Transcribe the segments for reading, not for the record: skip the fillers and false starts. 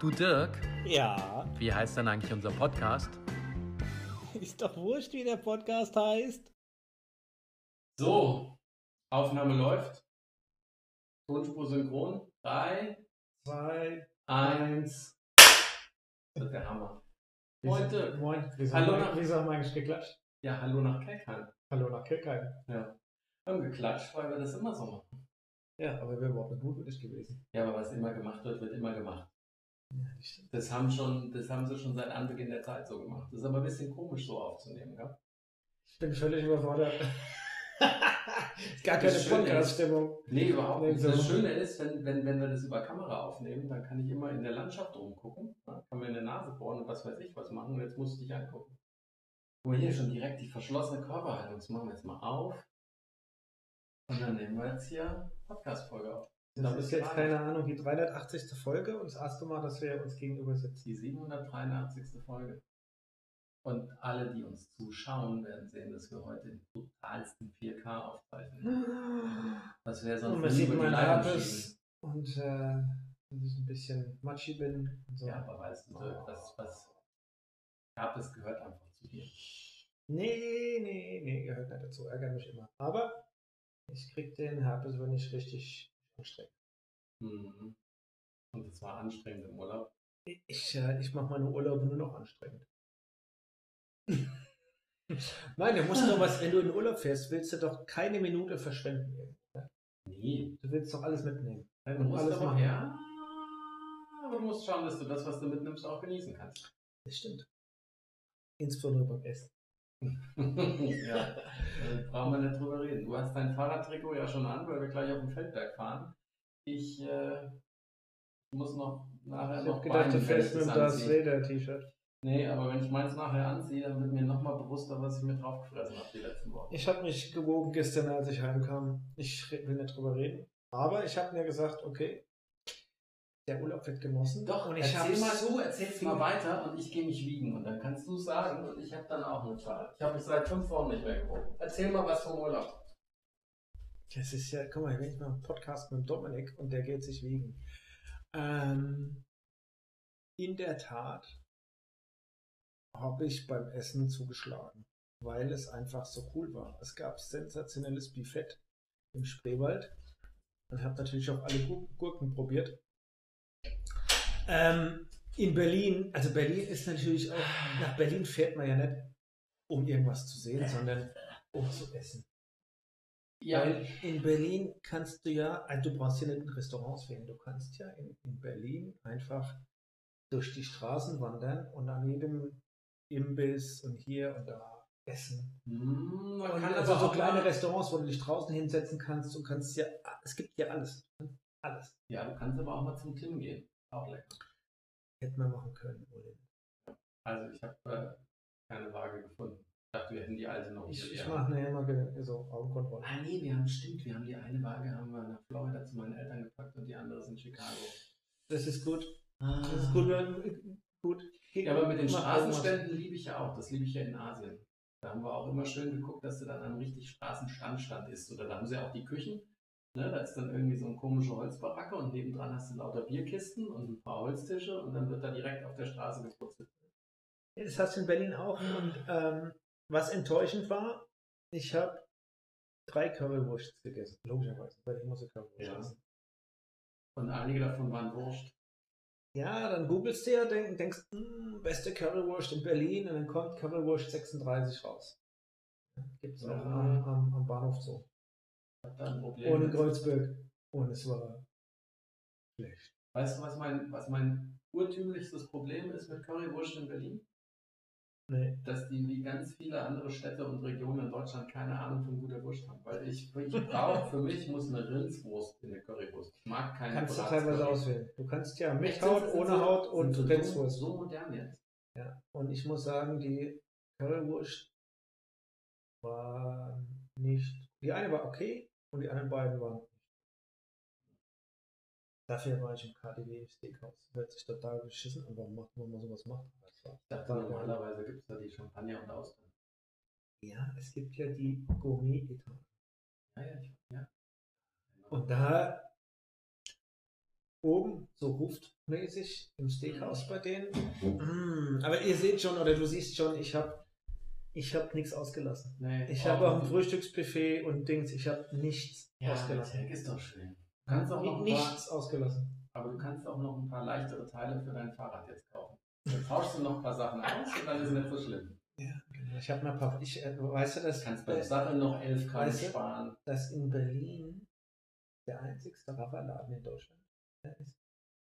Du Dirk? Ja? Wie heißt denn eigentlich unser Podcast? Ist doch wurscht, wie der Podcast heißt. So, Aufnahme läuft. Tonspur synchron. 3, 2, 1. Das ist der Hammer. Moin Dirk. Moin. Wieso haben wir eigentlich geklatscht? Ja, hallo nach Kelkheim. Hallo nach Kelkheim. Ja. Wir haben geklatscht, weil wir das immer so machen. Ja, aber wir überhaupt nicht mutwillig gewesen. Ja, aber was immer gemacht wird immer gemacht. Ja, das haben sie schon seit Anbeginn der Zeit so gemacht. Das ist aber ein bisschen komisch, so aufzunehmen, gell? Ich bin völlig überfordert. Ist gar keine Podcast-Stimmung. Nee, überhaupt nicht. Das Schöne ist, wenn wir das über Kamera aufnehmen, dann kann ich immer in der Landschaft rumgucken. Kann mir in der Nase bohren und was weiß ich was machen. Und jetzt musst du dich angucken. Guck mal, hier schon direkt die verschlossene Körperhaltung. Das machen wir jetzt mal auf. Und dann nehmen wir jetzt hier Podcast-Folge auf. Das ist jetzt, keine Ahnung, die 380. Folge und das erste Mal, dass wir uns gegenüber sitzen. Die 783. Folge. Und alle, die uns zuschauen, werden sehen, dass wir heute den brutalsten 4K aufzeichnen. Was wäre sonst nicht über die Leitung schieben. Und dass ich ein bisschen matschig bin. Und so. Ja, aber weißt du, was gab es, gehört einfach zu dir. Nee, gehört nicht dazu. Ärgert mich immer. Aber ich krieg den Herpes, wenn ich richtig anstrengend. Mhm. Und das war anstrengend im Urlaub? Ich mache meine Urlaube nur noch anstrengend. Nein, du musst doch was, wenn du in den Urlaub fährst, willst du doch keine Minute verschwenden. Ne? Nee. Du willst doch alles mitnehmen. Du musst alles machen. Ja, aber du musst schauen, dass du das, was du mitnimmst, auch genießen kannst. Das stimmt. Insbesondere beim Essen. Ja, brauchen wir nicht drüber reden. Du hast dein Fahrradtrikot ja schon an, weil wir gleich auf dem Feldberg fahren. Ich muss nachher noch beim Feldberg. Ich hab gedacht, du fährst mit dem Darth Vader-T-Shirt. Nee, aber wenn ich meins nachher anziehe, dann wird mir nochmal bewusster, was ich mir drauf gefressen habe die letzten Wochen. Ich habe mich gewogen gestern, als ich heimkam. Ich will nicht drüber reden. Aber ich habe mir gesagt, okay, der Urlaub wird genossen. Doch, und erzähl's mal weiter und ich gehe mich wiegen. Und dann kannst du sagen, und ich habe dann auch eine Zahl. Ich habe mich seit 5 Wochen nicht mehr gewogen. Erzähl mal was vom Urlaub. Das ist ja, guck mal, ich mache einen Podcast mit dem Dominik und der geht sich wiegen. In der Tat habe ich beim Essen zugeschlagen, weil es einfach so cool war. Es gab sensationelles Bifett im Spreewald und habe natürlich auch alle Gurken probiert. In Berlin, also Berlin ist natürlich auch, nach Berlin fährt man ja nicht, um irgendwas zu sehen, sondern um zu essen. Ja. Weil in Berlin kannst du ja, also du brauchst ja nicht in Restaurants wählen, du kannst ja in Berlin einfach durch die Straßen wandern und an jedem Imbiss und hier und da essen. Man kann also so kleine Restaurants, wo du dich draußen hinsetzen kannst. Du kannst ja, es gibt ja alles. Alles. Ja, du kannst aber auch mal zum Tim gehen. Auch lecker. Hätten wir machen können. Also ich habe keine Waage gefunden. Ich dachte, wir hätten die alte noch. Ich mache nachher mal so Augenkontrolle. Ah nee, wir haben die eine Waage haben wir nach Florida zu meinen Eltern gepackt und die andere ist in Chicago. Das ist gut. Das ist gut. Ja, aber mit den Straßenständen liebe ich ja auch. Das liebe ich ja in Asien. Da haben wir auch immer schön geguckt, dass du dann an einem richtig Straßenstandstand isst. Oder da haben sie auch die Küchen. Ne? Da ist dann irgendwie so eine komische Holzbaracke und nebendran hast du lauter Bierkisten und ein paar Holztische und dann wird da direkt auf der Straße geputzt. Das hast du in Berlin auch. Und was enttäuschend war, ich habe 3 Currywursts gegessen. Logischerweise, weil ich muss Currywurst essen. Und einige davon waren Wurst. Ja, dann googelst du ja, denkst, beste Currywurst in Berlin und dann kommt Currywurst 36 raus. Gibt's auch am Bahnhof so. Ohne in Kreuzberg. Und es war schlecht. Weißt du, was mein urtümlichstes Problem ist mit Currywurst in Berlin? Nee. Dass die wie ganz viele andere Städte und Regionen in Deutschland keine Ahnung von guter Wurst haben. Weil ich brauche, für mich muss eine Rindswurst in der Currywurst. Ich mag keine Kannst Bratz du teilweise Curry. Auswählen. Du kannst ja mit Haut, ohne Haut und Rindswurst. So modern jetzt. Ja. Und ich muss sagen, die Currywurst war nicht... Die eine war okay und die anderen beiden waren nicht. Dafür war ich im KDW Steakhouse. Hört sich total beschissen an, warum man sowas macht. Ich dachte, normalerweise gibt es da die Champagner und Austern. Ja, es gibt ja die Gourmet-Italien. Ja. Und da oben, so hüftmäßig im Steakhouse bei denen. Mm, aber ihr seht schon, oder du siehst schon, ich hab nichts ausgelassen. Nee, ich habe auch ein Frühstücksbuffet und Dings, ich habe nichts ausgelassen. Ja, ist doch schön. Du kannst auch noch nichts ausgelassen. Aber du kannst auch noch ein paar leichtere Teile für dein Fahrrad jetzt kaufen. Dann tauschst du noch ein paar Sachen aus und dann ist es nicht so schlimm. Ja, genau. Ich habe mal ein paar... weißt du, das... Kannst bei der Sache noch 11 Gramm sparen. Dass in Berlin der einzigste Rapha-Laden in Deutschland ist.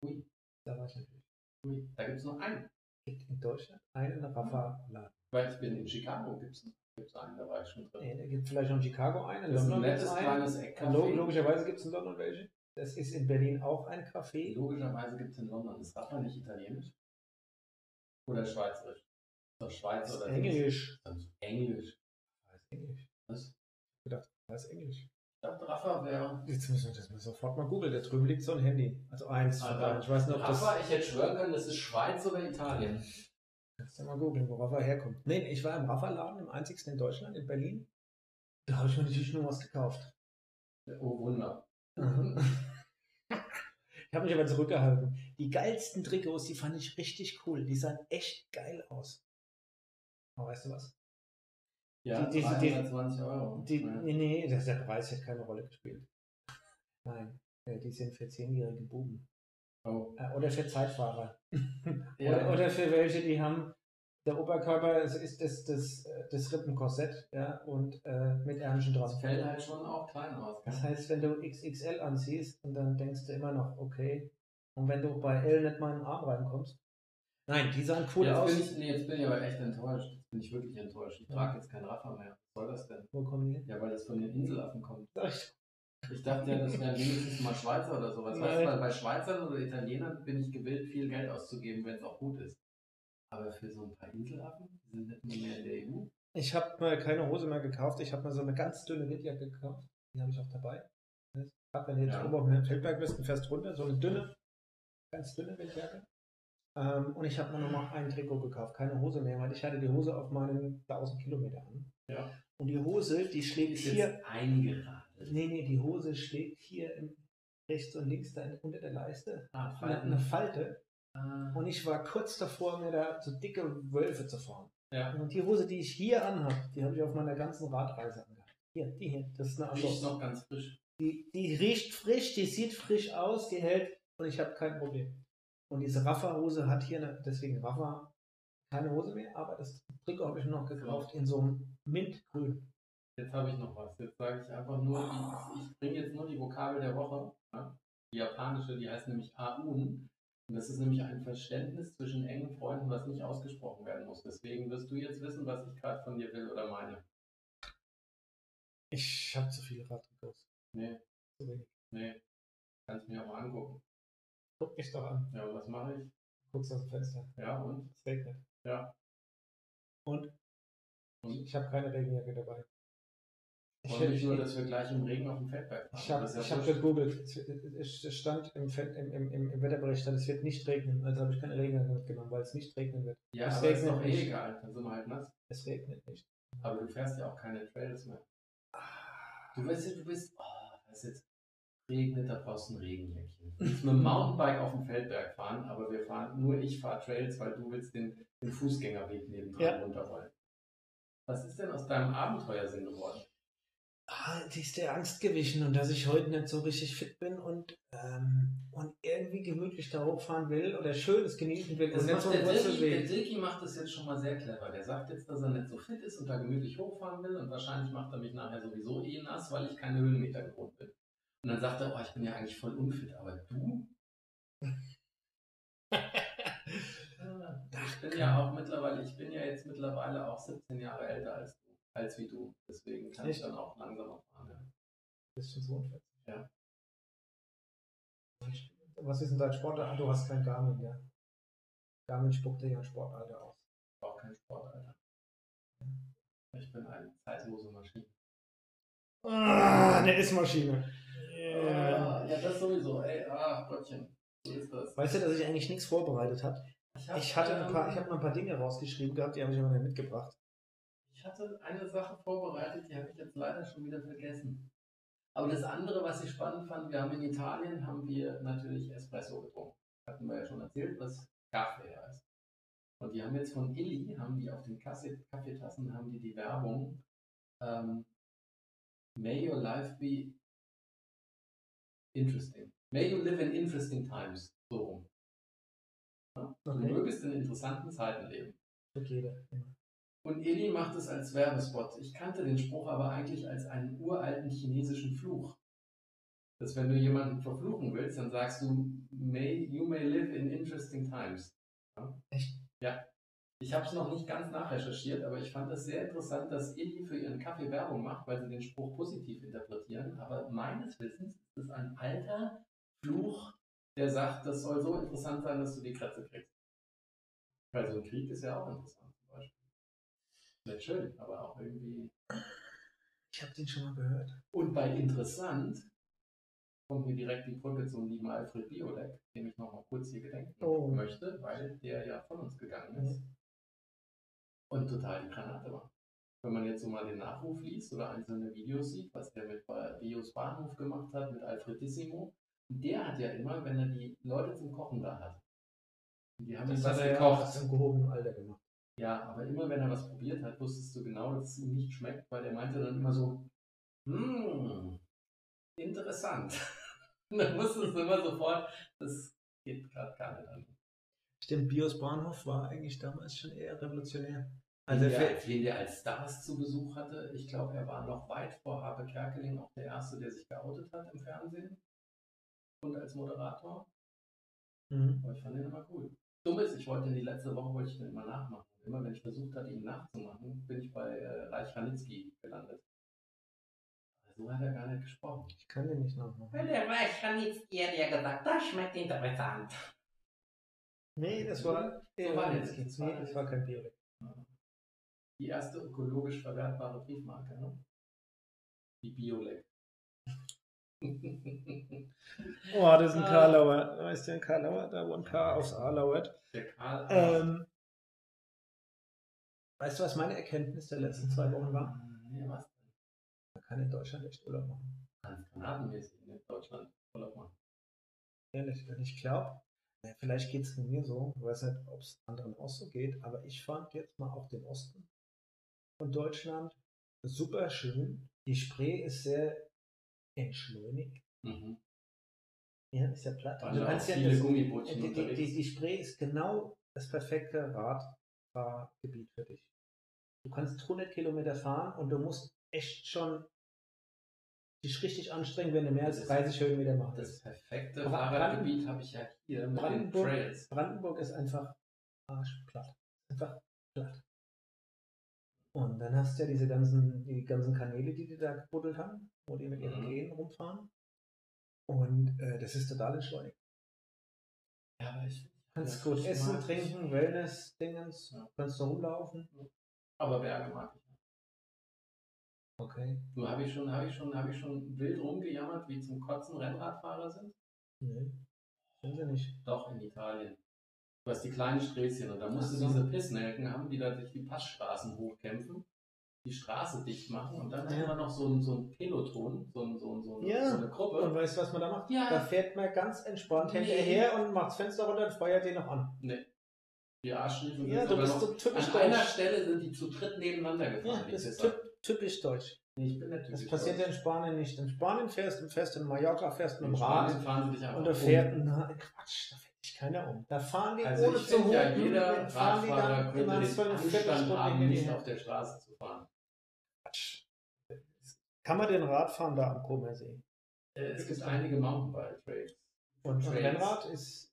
Ui. Da war ich natürlich. Ui. Da gibt es noch einen. Gibt in Deutschland einen Rapha-Laden. Weil ich bin in Chicago, gibt's einen, da war ich schon drin. Nee, da gibt es vielleicht noch in Chicago einen. Das ist ein nettes kleines Eckcafé. Logischerweise gibt es in London welche. Das ist in Berlin auch ein Café. Logischerweise gibt es in London. Ist Rapha nicht italienisch? Oder schweizerisch? Doch Schweiz oder Englisch. Englisch. Was? Ich dachte, das ist Englisch. Ich dachte, Rapha wäre... Jetzt müssen wir das mal sofort mal googeln. Da drüben liegt so ein Handy. Also eins. Also, ich weiß nicht, ob Rapha, das... ich hätte schwören können, das ist Schweiz oder Italien. Kannst du mal googeln, wo Rapha herkommt. Nein, ich war im Rapha-Laden, im einzigsten in Deutschland, in Berlin. Da habe ich mir natürlich nur was gekauft. Oh, Wunder. Ich habe mich aber zurückgehalten. Die geilsten Trikots, die fand ich richtig cool. Die sahen echt geil aus. Weißt du was? Ja, die, 320 Euro. Nee, der Preis hat keine Rolle gespielt. Nein, die sind für 10-jährige Buben. Oh. Oder für Zeitfahrer. Ja. Oder für welche, die haben, der Oberkörper ist das Rippenkorsett, ja, und mit Ärmchen drauf. Das fällt halt schon auch klein aus. Das heißt, wenn du XXL anziehst und dann denkst du immer noch, okay, und wenn du bei L nicht mal in den Arm reinkommst. Nein, die sahen cool aus. Jetzt bin ich aber echt enttäuscht. Jetzt bin ich wirklich enttäuscht. Ich trage jetzt keinen Rapha mehr. Was soll das denn? Wo kommen die? Ja, weil das von den Inselaffen kommt. Ich dachte ja, das wären wenigstens mal Schweizer oder sowas. Weißt du, bei Schweizern oder Italienern bin ich gewillt, viel Geld auszugeben, wenn es auch gut ist. Aber für so ein paar Inselaffen, die sind nicht mehr in der EU. Ich habe mal keine Hose mehr gekauft. Ich habe mal so eine ganz dünne Windjacke gekauft. Die habe ich auch dabei. Wenn du jetzt oben auf dem Feldberg bist und fährst runter, so eine dünne, ganz dünne Windjacke. Und ich habe mir nochmal ein Trikot gekauft, keine Hose mehr, weil ich hatte die Hose auf meinen 1000 Kilometer an. Ja. Und die Hose, die schlägt ist hier... Jetzt eingeradelt. Nee, die Hose schlägt hier rechts und links da unter der Leiste. Ah, eine Falte. Ah. Und ich war kurz davor, mir da so dicke Wölfe zu formen. Ja. Und die Hose, die ich hier anhabe, die habe ich auf meiner ganzen Radreise angehabt. Hier, die hier. Das ist eine Antwort. Die riecht noch ganz frisch. Die riecht frisch, die sieht frisch aus, die hält und ich habe kein Problem. Und diese Rapha-Hose hat hier, deswegen Rapha, keine Hose mehr, aber das Trikot habe ich noch gekauft in so einem Mintgrün. Jetzt habe ich noch was. Jetzt sage ich einfach nur, ich bringe jetzt nur die Vokabel der Woche. Ja? Die japanische, die heißt nämlich Aun. Und das ist nämlich ein Verständnis zwischen engen Freunden, was nicht ausgesprochen werden muss. Deswegen wirst du jetzt wissen, was ich gerade von dir will oder meine. Ich habe zu viele Radtrikots. Nee. Zu wenig. Nee. Kannst du mir auch mal angucken. Guck mich doch an. Ja, was mache ich? Guckst aus dem Fenster. Ja, und? Es regnet. Ja. Und? Ich habe keine Regenjacke dabei. Ich wollte nicht nur, dass wir gleich im Regen auf dem Feldberg fahren. Ich hab gegoogelt. Es stand im Wetterbericht, es wird nicht regnen. Also habe ich keine Regenjacke mitgenommen, weil es nicht regnen wird. Ja, es regnet ist doch eh egal. Dann sind wir halt nass. Es regnet nicht. Aber du fährst ja auch keine Trails mehr. Du weißt ja, das ist jetzt... Regnet, da brauchst du ein Regenjäckchen. Du willst mit dem Mountainbike auf dem Feldberg fahren, aber wir fahren, nur ich fahre Trails, weil du willst den Fußgängerweg nebendran runterrollen. Was ist denn aus deinem Abenteuersinn geworden? Die ist der Angst gewichen und dass ich heute nicht so richtig fit bin und irgendwie gemütlich da hochfahren will oder Schönes genießen will. Das macht so der Dirki macht das jetzt schon mal sehr clever. Der sagt jetzt, dass er nicht so fit ist und da gemütlich hochfahren will und wahrscheinlich macht er mich nachher sowieso eh nass, weil ich keine Höhenmeter gewohnt bin. Und dann sagt er, ich bin ja eigentlich voll unfit, aber du? Ich bin ja jetzt mittlerweile auch 17 Jahre älter als wie du. Deswegen kann ich dann auch langsamer fahren. Ja. Bist du so unfit? Ja. Was ist denn dein Sportalter? Du hast kein Garmin, ja. Garmin spuckt dir ja ein Sportalter aus. Ich brauche kein Sportalter. Ich bin eine zeitlose Maschine. Eine Essmaschine. Yeah. Ja, das sowieso, ey. Gottchen. So ist das. Weißt du, dass ich eigentlich nichts vorbereitet habe? Ich habe ein paar Dinge rausgeschrieben gehabt, die habe ich aber nicht mitgebracht. Ich hatte eine Sache vorbereitet, die habe ich jetzt leider schon wieder vergessen. Aber das andere, was ich spannend fand, wir haben in Italien, haben wir natürlich Espresso getrunken. Hatten wir ja schon erzählt, was Kaffee heißt. Und die haben jetzt von Illy, haben die auf den Kaffeetassen, haben die die Werbung May your life be interesting. May you live in interesting times. So rum. Ja? Okay. Du mögest in interessanten Zeiten leben. Okay, ja. Und Illy macht es als Werbespot. Ich kannte den Spruch aber eigentlich als einen uralten chinesischen Fluch. Dass wenn du jemanden verfluchen willst, dann sagst du, you may live in interesting times. Ja? Echt? Ja. Ich habe es noch nicht ganz nachrecherchiert, aber ich fand das sehr interessant, dass Illy für ihren Kaffee Werbung macht, weil sie den Spruch positiv interpretieren. Aber meines Wissens ist es ein alter Fluch, der sagt, das soll so interessant sein, dass du die Kratze kriegst. Weil so ein Krieg ist ja auch interessant zum Beispiel. Sehr schön, aber auch irgendwie... Ich habe den schon mal gehört. Und bei interessant kommt mir direkt die Brücke zum lieben Alfred Biolek, dem ich nochmal kurz hier gedenken möchte, weil der ja von uns gegangen ist. Und total die Granate war. Wenn man jetzt so mal den Nachruf liest oder einzelne Videos sieht, was der mit Bios Bahnhof gemacht hat, mit Alfredissimo, der hat ja immer, wenn er die Leute zum Kochen da hat, die haben das was gekocht. Im gehobenen Alter gemacht. Ja, aber immer wenn er was probiert hat, wusstest du genau, dass es ihm nicht schmeckt, weil er meinte dann immer so, interessant. Und dann wusstest du immer sofort, das geht gerade gar nicht an. Stimmt, Bios Bahnhof war eigentlich damals schon eher revolutionär. Also wen der als Stars zu Besuch hatte, ich glaube, er war noch weit vor Habe Kerkeling auch der Erste, der sich geoutet hat im Fernsehen und als Moderator. Aber ich fand den immer cool. Dumm ist, die letzte Woche wollte ich den immer nachmachen. Immer wenn ich versucht hatte, ihn nachzumachen, bin ich bei Reich-Ranicki gelandet. So hat er gar nicht gesprochen. Ich kann den nicht nachmachen. Weil der Reich-Ranicki hat ja gesagt, das schmeckt interessant. Nee, das war kein Biolek. Die erste ökologisch verwertbare Briefmarke, ne? Die Biolek. Oh, das ist ein Karlauer. Weißt du, ein Karlauer? Da wo ein Karl aus Aarlauert. Der Karl. Weißt du, was meine Erkenntnis der letzten 2 Wochen war? Nee, was denn? Man kann in Deutschland echt Urlaub machen. Ganz granatenmäßig in Deutschland Urlaub machen. Ehrlich, wenn ich glaube. Ja, vielleicht geht es mir so, ich weiß nicht, ob es anderen auch so geht, aber ich fand jetzt mal auch den Osten und Deutschland super schön. Die Spree ist sehr entschleunigt. Ja, ist ja platt. Also du kannst ja die Spree ist genau das perfekte Radfahrgebiet für dich. Du kannst 100 Kilometer fahren und du musst echt schon dich richtig anstrengend, wenn du mehr als 30 Höhenmeter machst. Das perfekte Fahrradgebiet habe ich ja hier mit Brandenburg, den Trails. Brandenburg ist einfach arschplatt. Einfach platt. Und dann hast du ja die ganzen Kanäle, die da gebuddelt haben, wo die mit ihren Krähen rumfahren. Und das ist total entschleunigt. Ja, aber ich kannst gut essen, trinken, Wellness, Dingens, kannst du rumlaufen. Aber Berge mag ich. Okay. Du habe ich schon wild rumgejammert, wie zum Kotzen Rennradfahrer sind? Nee, sind sie nicht. Doch, in Italien. Du hast die kleinen Sträßchen und da musst du diese Pissnelken haben, die da durch die Passstraßen hochkämpfen, die Straße dicht machen und dann haben wir noch so ein Peloton, so eine Gruppe. Und weißt du, was man da macht? Ja. Da fährt man ganz entspannt hinterher und macht das Fenster runter und feuert den noch an. Nee. Die Arschliefen sind du bist so typisch deutsch. An einer Stelle sind die zu dritt nebeneinander gefahren. Ja, das ist typisch deutsch. Nee, ich bin nicht typisch. Das passiert ja in Spanien nicht. In Spanien fährst in Mallorca, fährst du mit dem Rad. Fahren sie dich und da fährt Quatsch, da fährt dich keiner um. Da fahren die ohne zu holen. Ja, jeder Radfahrer könnte den Anstand haben, nicht auf der Straße zu fahren. Quatsch. Kann man den Radfahren da am Comer sehen? Es gibt einige Mountainbike-Trails. Und Rennrad ist...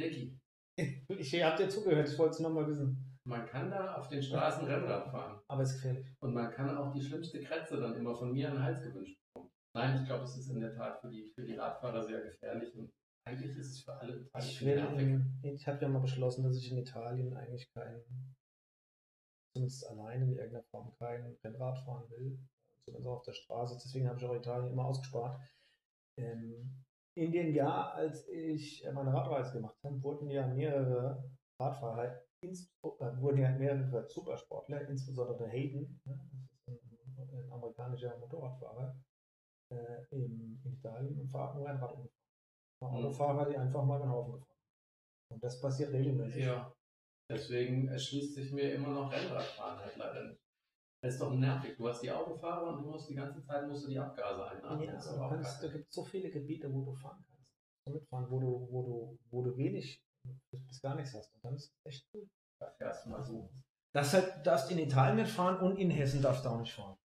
Dicky. Ich hab dir zugehört, ich wollte es nochmal wissen. Man kann da auf den Straßen Rennrad fahren. Aber es ist gefährlich. Und man kann auch die schlimmste Kratze dann immer von mir an den Hals gewünscht bekommen. Nein, ich glaube, es ist in der Tat für die Radfahrer sehr gefährlich. Und eigentlich ist es für alle gefährlich. Ich habe ja mal beschlossen, dass ich in Italien eigentlich zumindest alleine in irgendeiner Form kein Rennrad fahren will. Zumindest auch auf der Straße. Deswegen habe ich auch Italien immer ausgespart. In dem Jahr, als ich meine Radreise gemacht habe, wurden ja mehrere Supersportler, insbesondere Hayden, das ist ein amerikanischer Motorradfahrer, in Italien im Rennrad umgefahren. Alle Fahrer, die einfach mal in den Haufen gefahren. Und das passiert regelmäßig. Ja, deswegen erschließt sich mir immer noch Rennradfahren halt leider. Das ist doch nervig. Du hast die Autofahrer und du musst die ganze Zeit die Abgase einatmen. Ja, da gibt es so viele Gebiete, wo du fahren kannst. Mitfahren, wo du wenig bis gar nichts hast. Und dann ist es echt gut. Da fährst du mal so. Das heißt, du darfst in Italien nicht fahren und in Hessen darfst du auch nicht fahren.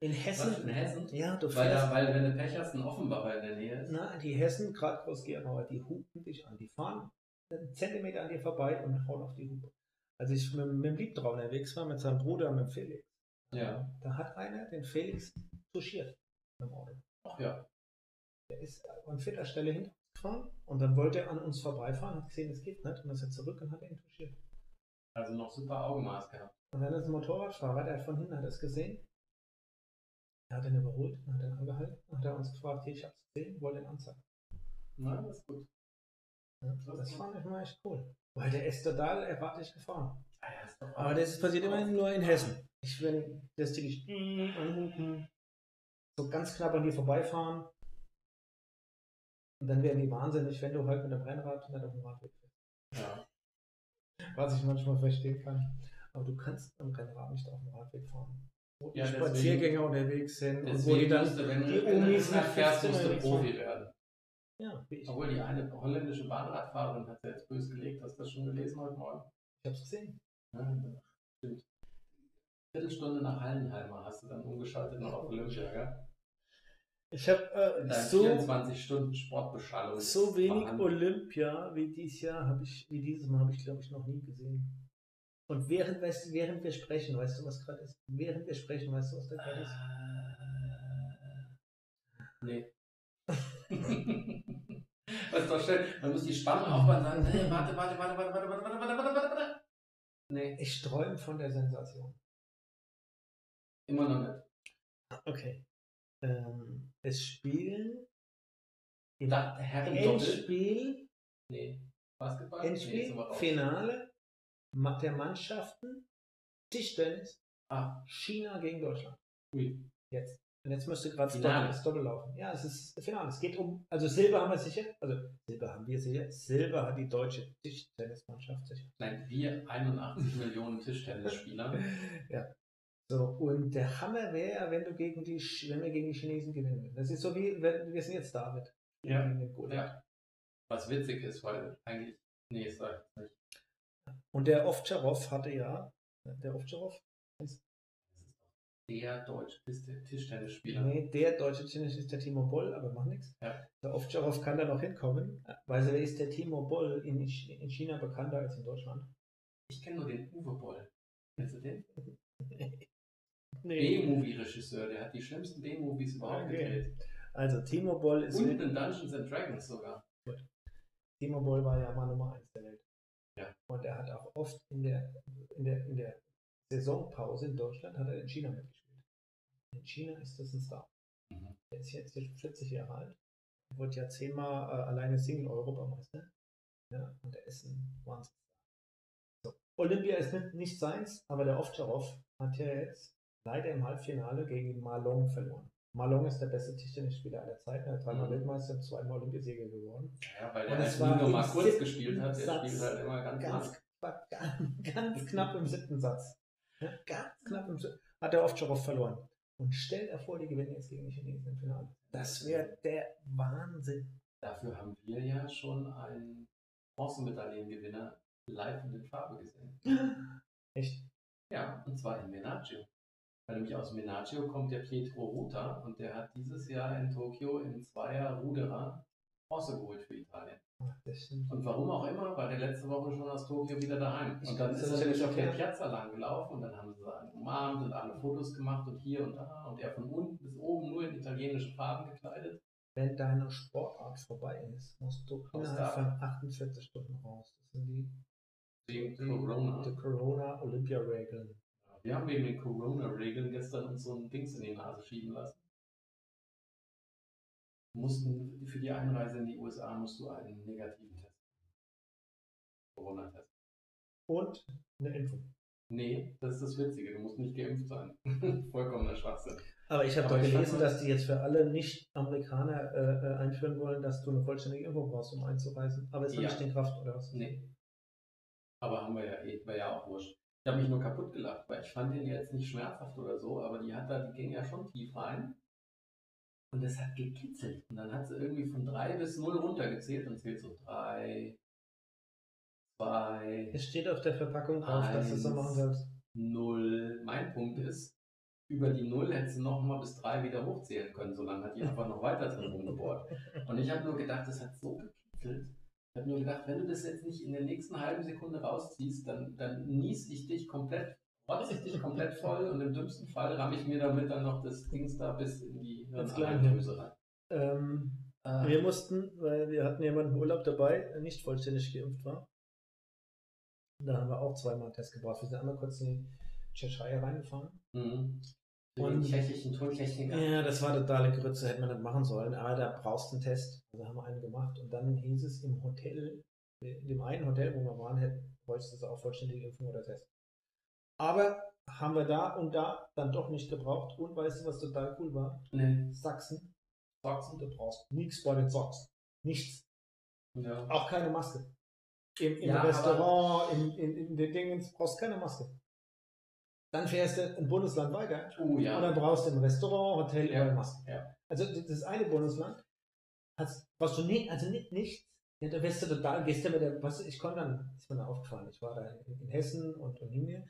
In Hessen? Was, in Hessen? Ja, du fährst. Weil wenn du Pech hast, ein Offenbacher in der Nähe ist. Na, die Hessen, gerade Groß-Gerauer, die hupen dich an. Die fahren einen Zentimeter an dir vorbei und hauen auf die Hupe. Als ich mit dem Liebtrau unterwegs war, mit seinem Bruder, mit dem Felix, ja. Da hat einer den Felix touchiert mit dem Auto. Ach ja. Der ist an vierter Stelle hingefahren und dann wollte er an uns vorbeifahren, hat gesehen, es geht nicht und ist er zurück und hat ihn touchiert. Also noch super Augenmaß gehabt. Und dann ist ein Motorradfahrer, der von hinten hat es gesehen, er hat ihn überholt, hat ihn angehalten, hat er uns gefragt, hier, ich hab's gesehen, wollte ihn anzeigen. Na, das ist gut. Ja, das fand ich mal echt cool. Weil der ist total erwartlich gefahren. Ah, ja, aber das passiert immerhin nur in Hessen. Ich will das wirklich so ganz knapp an dir vorbeifahren. Und dann werden die wahnsinnig, wenn du halt mit dem Rennrad nicht auf dem Radweg bist. Ja. Was ich manchmal verstehen kann. Aber du kannst am Rennrad nicht auf dem Radweg fahren. Wo die Spaziergänger unterwegs sind. Und wo die dann musst du Profi werden. Ja, obwohl die eine holländische Bahnradfahrerin hat ja jetzt böse gelegt, hast du das schon gelesen heute Morgen? Ich hab's gesehen. Ja, stimmt. Viertelstunde nach Hallenheimer hast du dann umgeschaltet noch auf Olympia, gell? Ich hab so 24 Stunden Sportbeschallung. So wenig Olympia wie dieses Jahr habe ich glaube ich noch nie gesehen. Und während wir sprechen, weißt du was gerade ist? Während wir sprechen, weißt du was da gerade ist? Nee. Das ist doch schön. Man muss die Spannung aufbauen und sagen, hey, warte. Nee, ich träume von der Sensation. Immer noch nicht. Okay. Es spielen im Endspiel. Nee. Basketball? Endspiel, nee, Finale der Mannschaften, Tischtennis, China gegen Deutschland. Ui. Jetzt. Und jetzt müsste gerade das Doppel laufen. Ja, es ist Finale. Es geht um, also Silber haben wir sicher. Also Silber haben wir sicher. Silber hat die deutsche Tischtennismannschaft sicher. Nein, wir 81 Millionen Tischtennisspieler. Ja. So, und der Hammer wäre, wenn wir gegen die Chinesen gewinnen würden. Das ist so wie, wir sind jetzt David. Ja. Ja. Was witzig ist, weil eigentlich, nee, es sagt nicht. Und der Ovtcharov der deutsche Tischtennisspieler. Nee, der deutsche Tischtennisspieler ist der Timo Boll, aber macht nichts. Ja. Der Ovtcharov kann da noch hinkommen. Weißt du, wer ist der Timo Boll in China bekannter als in Deutschland? Ich kenne nur den Uwe Boll. Kennst du den? Nee. B-Movie-Regisseur, der hat die schlimmsten B-Movies überhaupt gedreht. Also Timo Boll ist... Und in Dungeons & Dragons sogar. Gut. Timo Boll war ja mal Nummer 1 der Welt. Ja. Und er hat auch oft in der Saisonpause in Deutschland hat er in China mitgespielt. In China ist das ein Star. Mhm. Er ist jetzt 40 Jahre alt, wurde ja 10-mal alleine Single-Europameister. Ja, und er ist ein Wahnsinn. So. Olympia ist nicht seins, aber der Ovtcharov hat ja jetzt leider im Halbfinale gegen Ma Long verloren. Ma Long ist der beste Tischtennisspieler aller Zeiten, er hat 3-mal Weltmeister und 2-mal Olympiasieger geworden. Ja, weil er halt nur mal kurz gespielt hat, der spielt halt immer ganz knapp im 7. Satz. Ja, ganz knapp hat der Ovtcharov verloren. Und stell dir vor, die gewinnen jetzt gegen die Chinesen im Finale. Das wäre der Wahnsinn. Dafür haben wir ja schon einen Bronzemedaillengewinner live in den Farbe gesehen. Echt? Ja, und zwar in Menaggio. Weil nämlich aus Menaggio kommt der Pietro Ruta und der hat dieses Jahr in Tokio im Zweier-Ruderer Bronze geholt für Italien. Und warum auch immer, war der letzte Woche schon aus Tokio wieder daheim. Und dann ist er natürlich auf der Piazza lang gelaufen und dann haben sie einen umarmt und alle Fotos gemacht und hier und da und er von unten bis oben nur in italienische Farben gekleidet. Wenn deine Sportart vorbei ist, musst du innerhalb von 48 Stunden raus. Das sind die Corona-Olympia-Regeln. Ja, wir haben wegen den Corona-Regeln gestern uns so ein Dings in die Nase schieben lassen. Für die Einreise in die USA musst du einen negativen Test. Corona-Test. Und eine Impfung. Nee, das ist das Witzige. Du musst nicht geimpft sein. Vollkommener Schwachsinn. Aber ich habe doch gelesen, dass die jetzt für alle Nicht-Amerikaner einführen wollen, dass du eine vollständige Impfung brauchst, um einzureisen. Aber ist ja nicht in Kraft, oder was? Nee. Aber haben wir ja eh, war ja auch wurscht. Ich habe mich nur kaputt gelacht, weil ich fand den jetzt nicht schmerzhaft oder so, aber die ging ja schon tief rein. Und das hat gekitzelt. Und dann hat sie irgendwie von 3 bis 0 runtergezählt und zählt so 3, 2. Es steht auf der Verpackung drauf, dass du es so machen sollst. 0. Mein Punkt ist, über die 0 hättest du nochmal bis 3 wieder hochzählen können, solange hat die einfach noch weiter drin rumgebohrt. Und ich habe nur gedacht, das hat so gekitzelt. Ich habe nur gedacht, wenn du das jetzt nicht in der nächsten halben Sekunde rausziehst, dann nies ich dich komplett. Rotze ich dich komplett voll und im dümmsten Fall ramme ich mir damit dann noch das Dings da bis in die Hirnanhöse rein. Wir mussten, weil wir hatten jemanden im Urlaub dabei, der nicht vollständig geimpft war. Und da haben wir auch zweimal einen Test gebraucht. Wir sind einmal kurz in die Tschechei reingefahren. Mhm. Und die tschechischen Tontechniker. Ja, das war totale Grütze, hätte man nicht machen sollen. Aber da brauchst du einen Test. Also haben wir einen gemacht. Und dann hieß es im Hotel, in dem einen Hotel, wo wir waren, wolltest du auch vollständige Impfung oder Test. Aber haben wir da und da dann doch nicht gebraucht. Und weißt du, was total cool war? Nee. Sachsen. Sachsen, du brauchst nichts bei den Sachsen. Nichts. Ja. Auch keine Maske. Im Restaurant, in den Dingen brauchst du keine Maske. Dann fährst du ein Bundesland weiter. Ja. Und dann brauchst du im Restaurant, Hotel, überall Maske. Ja. Also das eine Bundesland brauchst du nicht, also nichts. Ja, da wirst du total, gehst du mit der, weißt du, ich komme dann, ist mir da aufgefallen, ich war da in Hessen und in mir.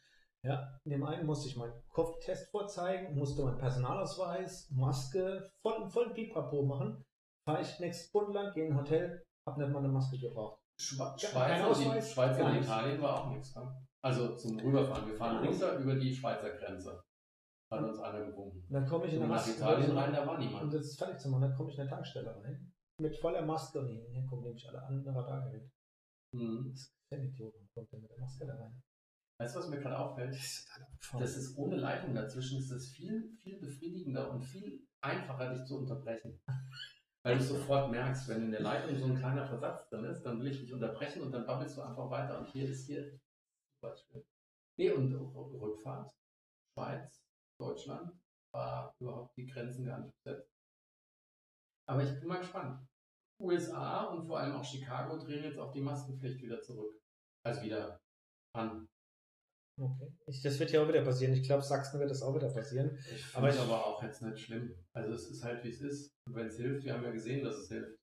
Ja, in dem einen musste ich meinen Kopftest vorzeigen, musste meinen Personalausweis, Maske, voll Pipapo machen. Fahre ich nächstes Bundesland, gehe in ein Hotel, habe nicht mal eine Maske gebraucht. Schweiz und Italien war auch nichts. Also zum Rüberfahren. Wir fahren runter über die Schweizer Grenze. Hat uns einer gewunken. Dann komme ich in der Maske. Nach Italien rein, da war niemand. Und das ist fertig zu machen, dann komme ich in eine Tankstelle rein. Mit voller Maske und hier kommen nämlich alle an, Radargerät. Das ist ein Idiot, dann kommt der mit der Maske da rein. Weißt du, was mir gerade auffällt? Das ist ohne Leitung dazwischen, ist das viel, viel befriedigender und viel einfacher, dich zu unterbrechen. Weil du sofort merkst, wenn in der Leitung so ein kleiner Versatz drin ist, dann will ich dich unterbrechen und dann babbelst du einfach weiter. Und hier ist hier zum Beispiel. Nee, und Rückfahrt, Schweiz, Deutschland, war überhaupt die Grenzen gar nicht besetzt. Aber ich bin mal gespannt. USA und vor allem auch Chicago drehen jetzt auch die Maskenpflicht wieder zurück. Also wieder an. Okay. Das wird ja auch wieder passieren. Ich glaube, Sachsen wird das auch wieder passieren. Aber auch jetzt nicht schlimm. Also es ist halt, wie es ist. Und wenn es hilft, wir haben ja gesehen, dass es hilft.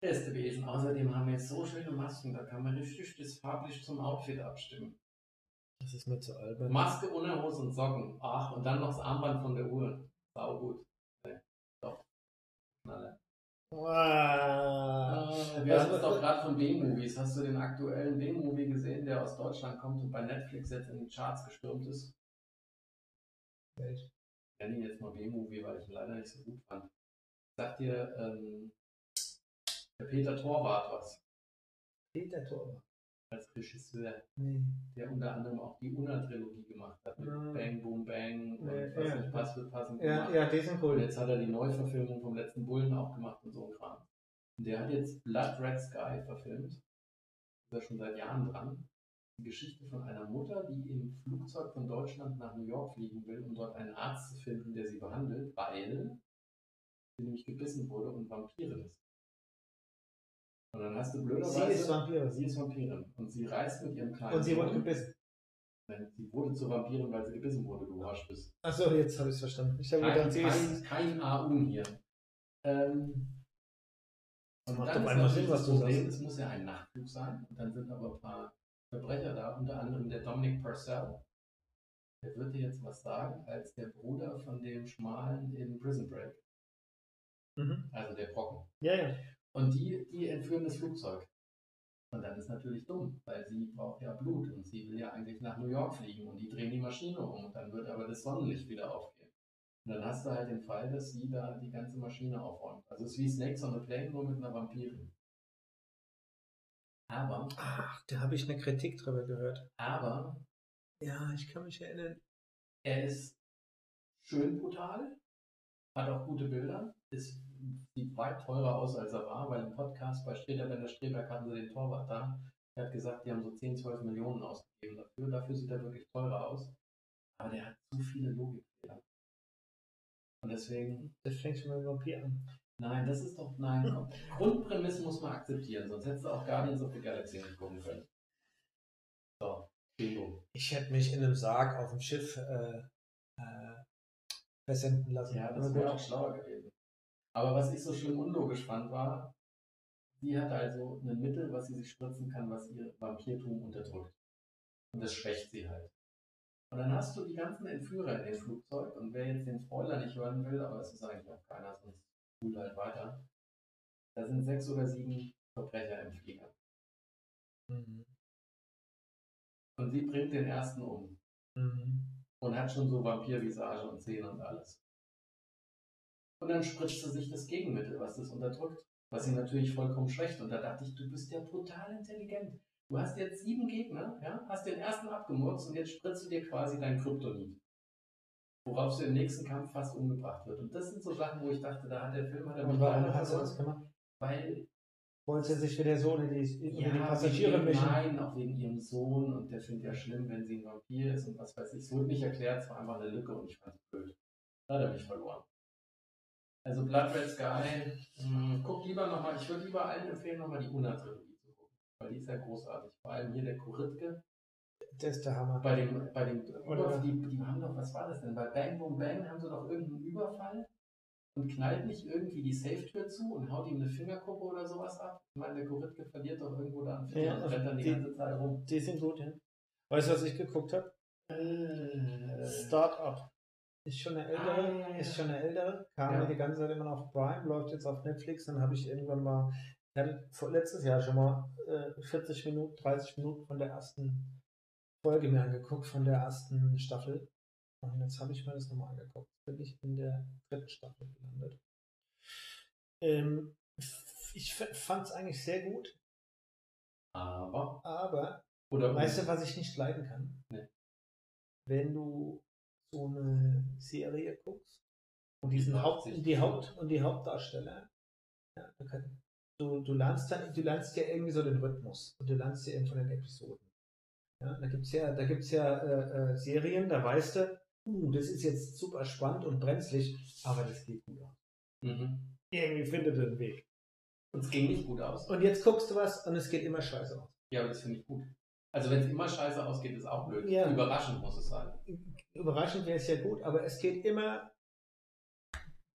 Beste Wesen. Außerdem haben wir jetzt so schöne Masken, da kann man richtig das farblich zum Outfit abstimmen. Das ist mir zu albern. Maske ohne Hose und Socken. Ach, und dann noch das Armband von der Uhr. Sau gut. Nee, doch. Nein. Wow. Wir hatten es doch gerade von B-Movies. Hast du den aktuellen B-Movie gesehen, der aus Deutschland kommt und bei Netflix jetzt in die Charts gestürmt ist? Ich nenne ihn jetzt mal B-Movie, weil ich ihn leider nicht so gut fand. Sagt dir der Peter Thorwarth was? Peter Thorwarth? Als Regisseur, der unter anderem auch die Una-Trilogie gemacht hat. Mit Bang, Boom, Bang und was nicht passt, wird passend gemacht. Ja, die sind cool. Und jetzt hat er die Neuverfilmung vom letzten Bullen auch gemacht und so ein Kram. Und der hat jetzt Blood Red Sky verfilmt. Ist ja schon seit Jahren dran. Die Geschichte von einer Mutter, die im Flugzeug von Deutschland nach New York fliegen will, um dort einen Arzt zu finden, der sie behandelt, weil sie nämlich gebissen wurde und Vampirin ist. Und dann hast du blöderweise... Sie ist Vampirin. Und sie reist mit ihrem kleinen... Und sie wurde gebissen. Nein, sie wurde zur Vampirin, weil sie gebissen wurde, du Arsch bist. Achso, jetzt habe ich es verstanden. Ich habe gedacht, sie ist... Kein AU hier. Und macht dann ist Sinn, was du Problem, es muss ja ein Nachtflug sein. Und dann sind aber ein paar Verbrecher da, unter anderem der Dominic Purcell. Der wird dir jetzt was sagen, als der Bruder von dem Schmalen in Prison Break. Mhm. Also der Brocken. Ja, ja. Und die entführen das Flugzeug. Und dann ist natürlich dumm, weil sie braucht ja Blut und sie will ja eigentlich nach New York fliegen und die drehen die Maschine um und dann wird aber das Sonnenlicht wieder aufgehen. Und dann hast du halt den Fall, dass sie da die ganze Maschine aufräumt. Also es ist wie Snakes on a Plane, nur mit einer Vampirin. Aber... Ach, da habe ich eine Kritik drüber gehört. Aber... Ja, ich kann mich erinnern. Er ist schön brutal, hat auch gute Bilder, sieht weit teurer aus, als er war, weil im Podcast bei Streber, wenn der Streber kann, so den Torwart da, Er hat gesagt, die haben so 10, 12 Millionen ausgegeben dafür. Dafür sieht er wirklich teurer aus. Aber der hat zu viele Logikfehler. Und deswegen... Das fängt schon mal mit Vampir an. Nein, das ist doch... Nein, komm. Grundprämisse muss man akzeptieren. Sonst hättest du auch Guardians of the Galaxy nicht gucken können. So. Ich hätte mich in einem Sarg auf dem Schiff versenden lassen. Ja, das wäre auch schlauer gewesen. Aber was ich so schlimm unlogisch fand, war... Sie hat also ein Mittel, was sie sich spritzen kann, was ihr Vampirtum unterdrückt. Und das schwächt sie halt. Und dann hast du die ganzen Entführer in dem Flugzeug. Und wer jetzt den Spoiler nicht hören will, aber es ist eigentlich auch keiner, sonst spult halt weiter. Da sind 6 oder 7 Verbrecher im Flieger. Mhm. Und sie bringt den ersten um. Mhm. Und hat schon so Vampirvisage und Zähne und alles. Und dann spritzt sie sich das Gegenmittel, was das unterdrückt. Was sie natürlich vollkommen schwächt. Und da dachte ich, du bist ja brutal intelligent. Du hast jetzt 7 Gegner, ja? Hast den ersten abgemurkst und jetzt spritzt du dir quasi dein Kryptonit. Worauf sie im nächsten Kampf fast umgebracht wird. Und das sind so Sachen, wo ich dachte, da hat der Film... Und warum hast du das gemacht? Weil... Wollte sie sich wieder so in die Passagiere mischen? Nein, auch wegen ihrem Sohn. Und der findet ja schlimm, wenn sie ein Vampir ist und was weiß ich. Es wurde nicht erklärt, es war einfach eine Lücke und ich fand es blöd. Da hat er mich verloren. Also Blood Red Sky, guck lieber nochmal, ich würde lieber allen empfehlen, nochmal die Una-Trilogie zu gucken, weil die ist ja großartig. Vor allem hier der Kuritke. Das ist der Hammer. Die haben doch, was war das denn? Bei Bang Boom Bang haben sie doch irgendeinen Überfall und knallt nicht irgendwie die Safe-Tür zu und haut ihm eine Fingerkuppe oder sowas ab. Ich meine, der Kuritke verliert doch irgendwo da einen Finger und rennt dann die ganze Zeit rum. Die sind gut, ja. Weißt du, was ich geguckt habe? Start-Up. Ist schon eine ältere, kam mir die ganze Zeit immer noch auf Prime, läuft jetzt auf Netflix. Dann habe ich irgendwann mal, letztes Jahr schon mal 40 Minuten, 30 Minuten von der ersten Folge mir angeguckt, von der ersten Staffel. Und jetzt habe ich mir das nochmal angeguckt. Bin ich in der 3. Staffel gelandet. Ich fand es eigentlich sehr gut. Aber, weißt du, was ich nicht leiden kann? Nee. Wenn du so eine Serie guckst und die Hauptdarsteller, ja, du lernst ja irgendwie so den Rhythmus und du lernst ja eben von den Episoden. Ja, da gibt's ja Serien, da weißt du, das ist jetzt super spannend und brenzlig, aber das geht gut aus. Mhm. Irgendwie findet er den Weg. Und es ging nicht gut aus. Und jetzt guckst du was und es geht immer scheiße aus. Ja, aber das finde ich gut. Also wenn es immer scheiße ausgeht, ist auch blöd. Ja. Überraschend muss es sein. Überraschend wäre es ja gut, aber es geht immer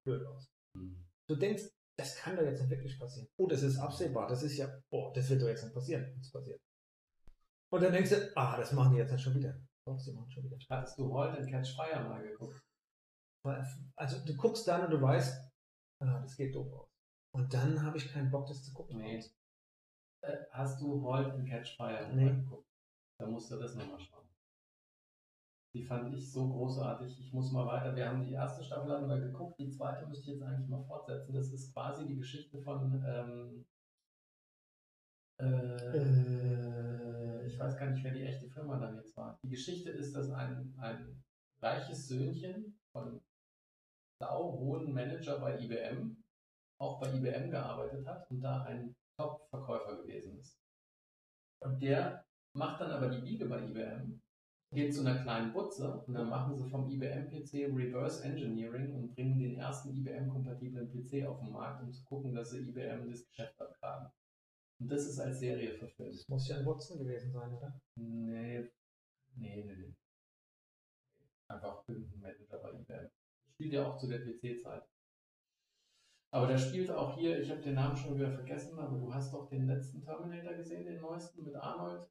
blöd aus. Mhm. Du denkst, das kann doch jetzt nicht wirklich passieren. Oh, das ist absehbar. Das ist ja, das wird doch jetzt nicht passieren. Das passiert. Und dann denkst du, das machen die jetzt nicht schon wieder. Doch, sie machen schon wieder. Hattest du Halt and Catch Fire mal geguckt? Also du guckst dann und du weißt, das geht doof aus. Und dann habe ich keinen Bock, das zu gucken. Nee. Hast du Halt and Catch Fire mal geguckt? Da musst du das nochmal schauen. Die fand ich so großartig. Ich muss mal weiter. Wir haben die erste Staffel haben wir geguckt. Die zweite müsste ich jetzt eigentlich mal fortsetzen. Das ist quasi die Geschichte von ich weiß gar nicht, wer die echte Firma dann jetzt war. Die Geschichte ist, dass ein reiches Söhnchen von sauhohen Manager bei IBM auch bei IBM gearbeitet hat und da ein Top-Verkäufer gewesen ist. Und der macht dann aber die Biege bei IBM, geht zu einer kleinen Butze und dann machen sie vom IBM-PC Reverse Engineering und bringen den ersten IBM-kompatiblen PC auf den Markt, um zu gucken, dass sie IBM das Geschäft abgraben. Und das ist als Serie verfilmt. Das muss ja ein Watson gewesen sein, oder? Nee. Einfach irgendein Manager bei IBM. Spielt ja auch zu der PC-Zeit. Aber da spielt auch hier, ich habe den Namen schon wieder vergessen, aber du hast doch den letzten Terminator gesehen, den neuesten mit Arnold?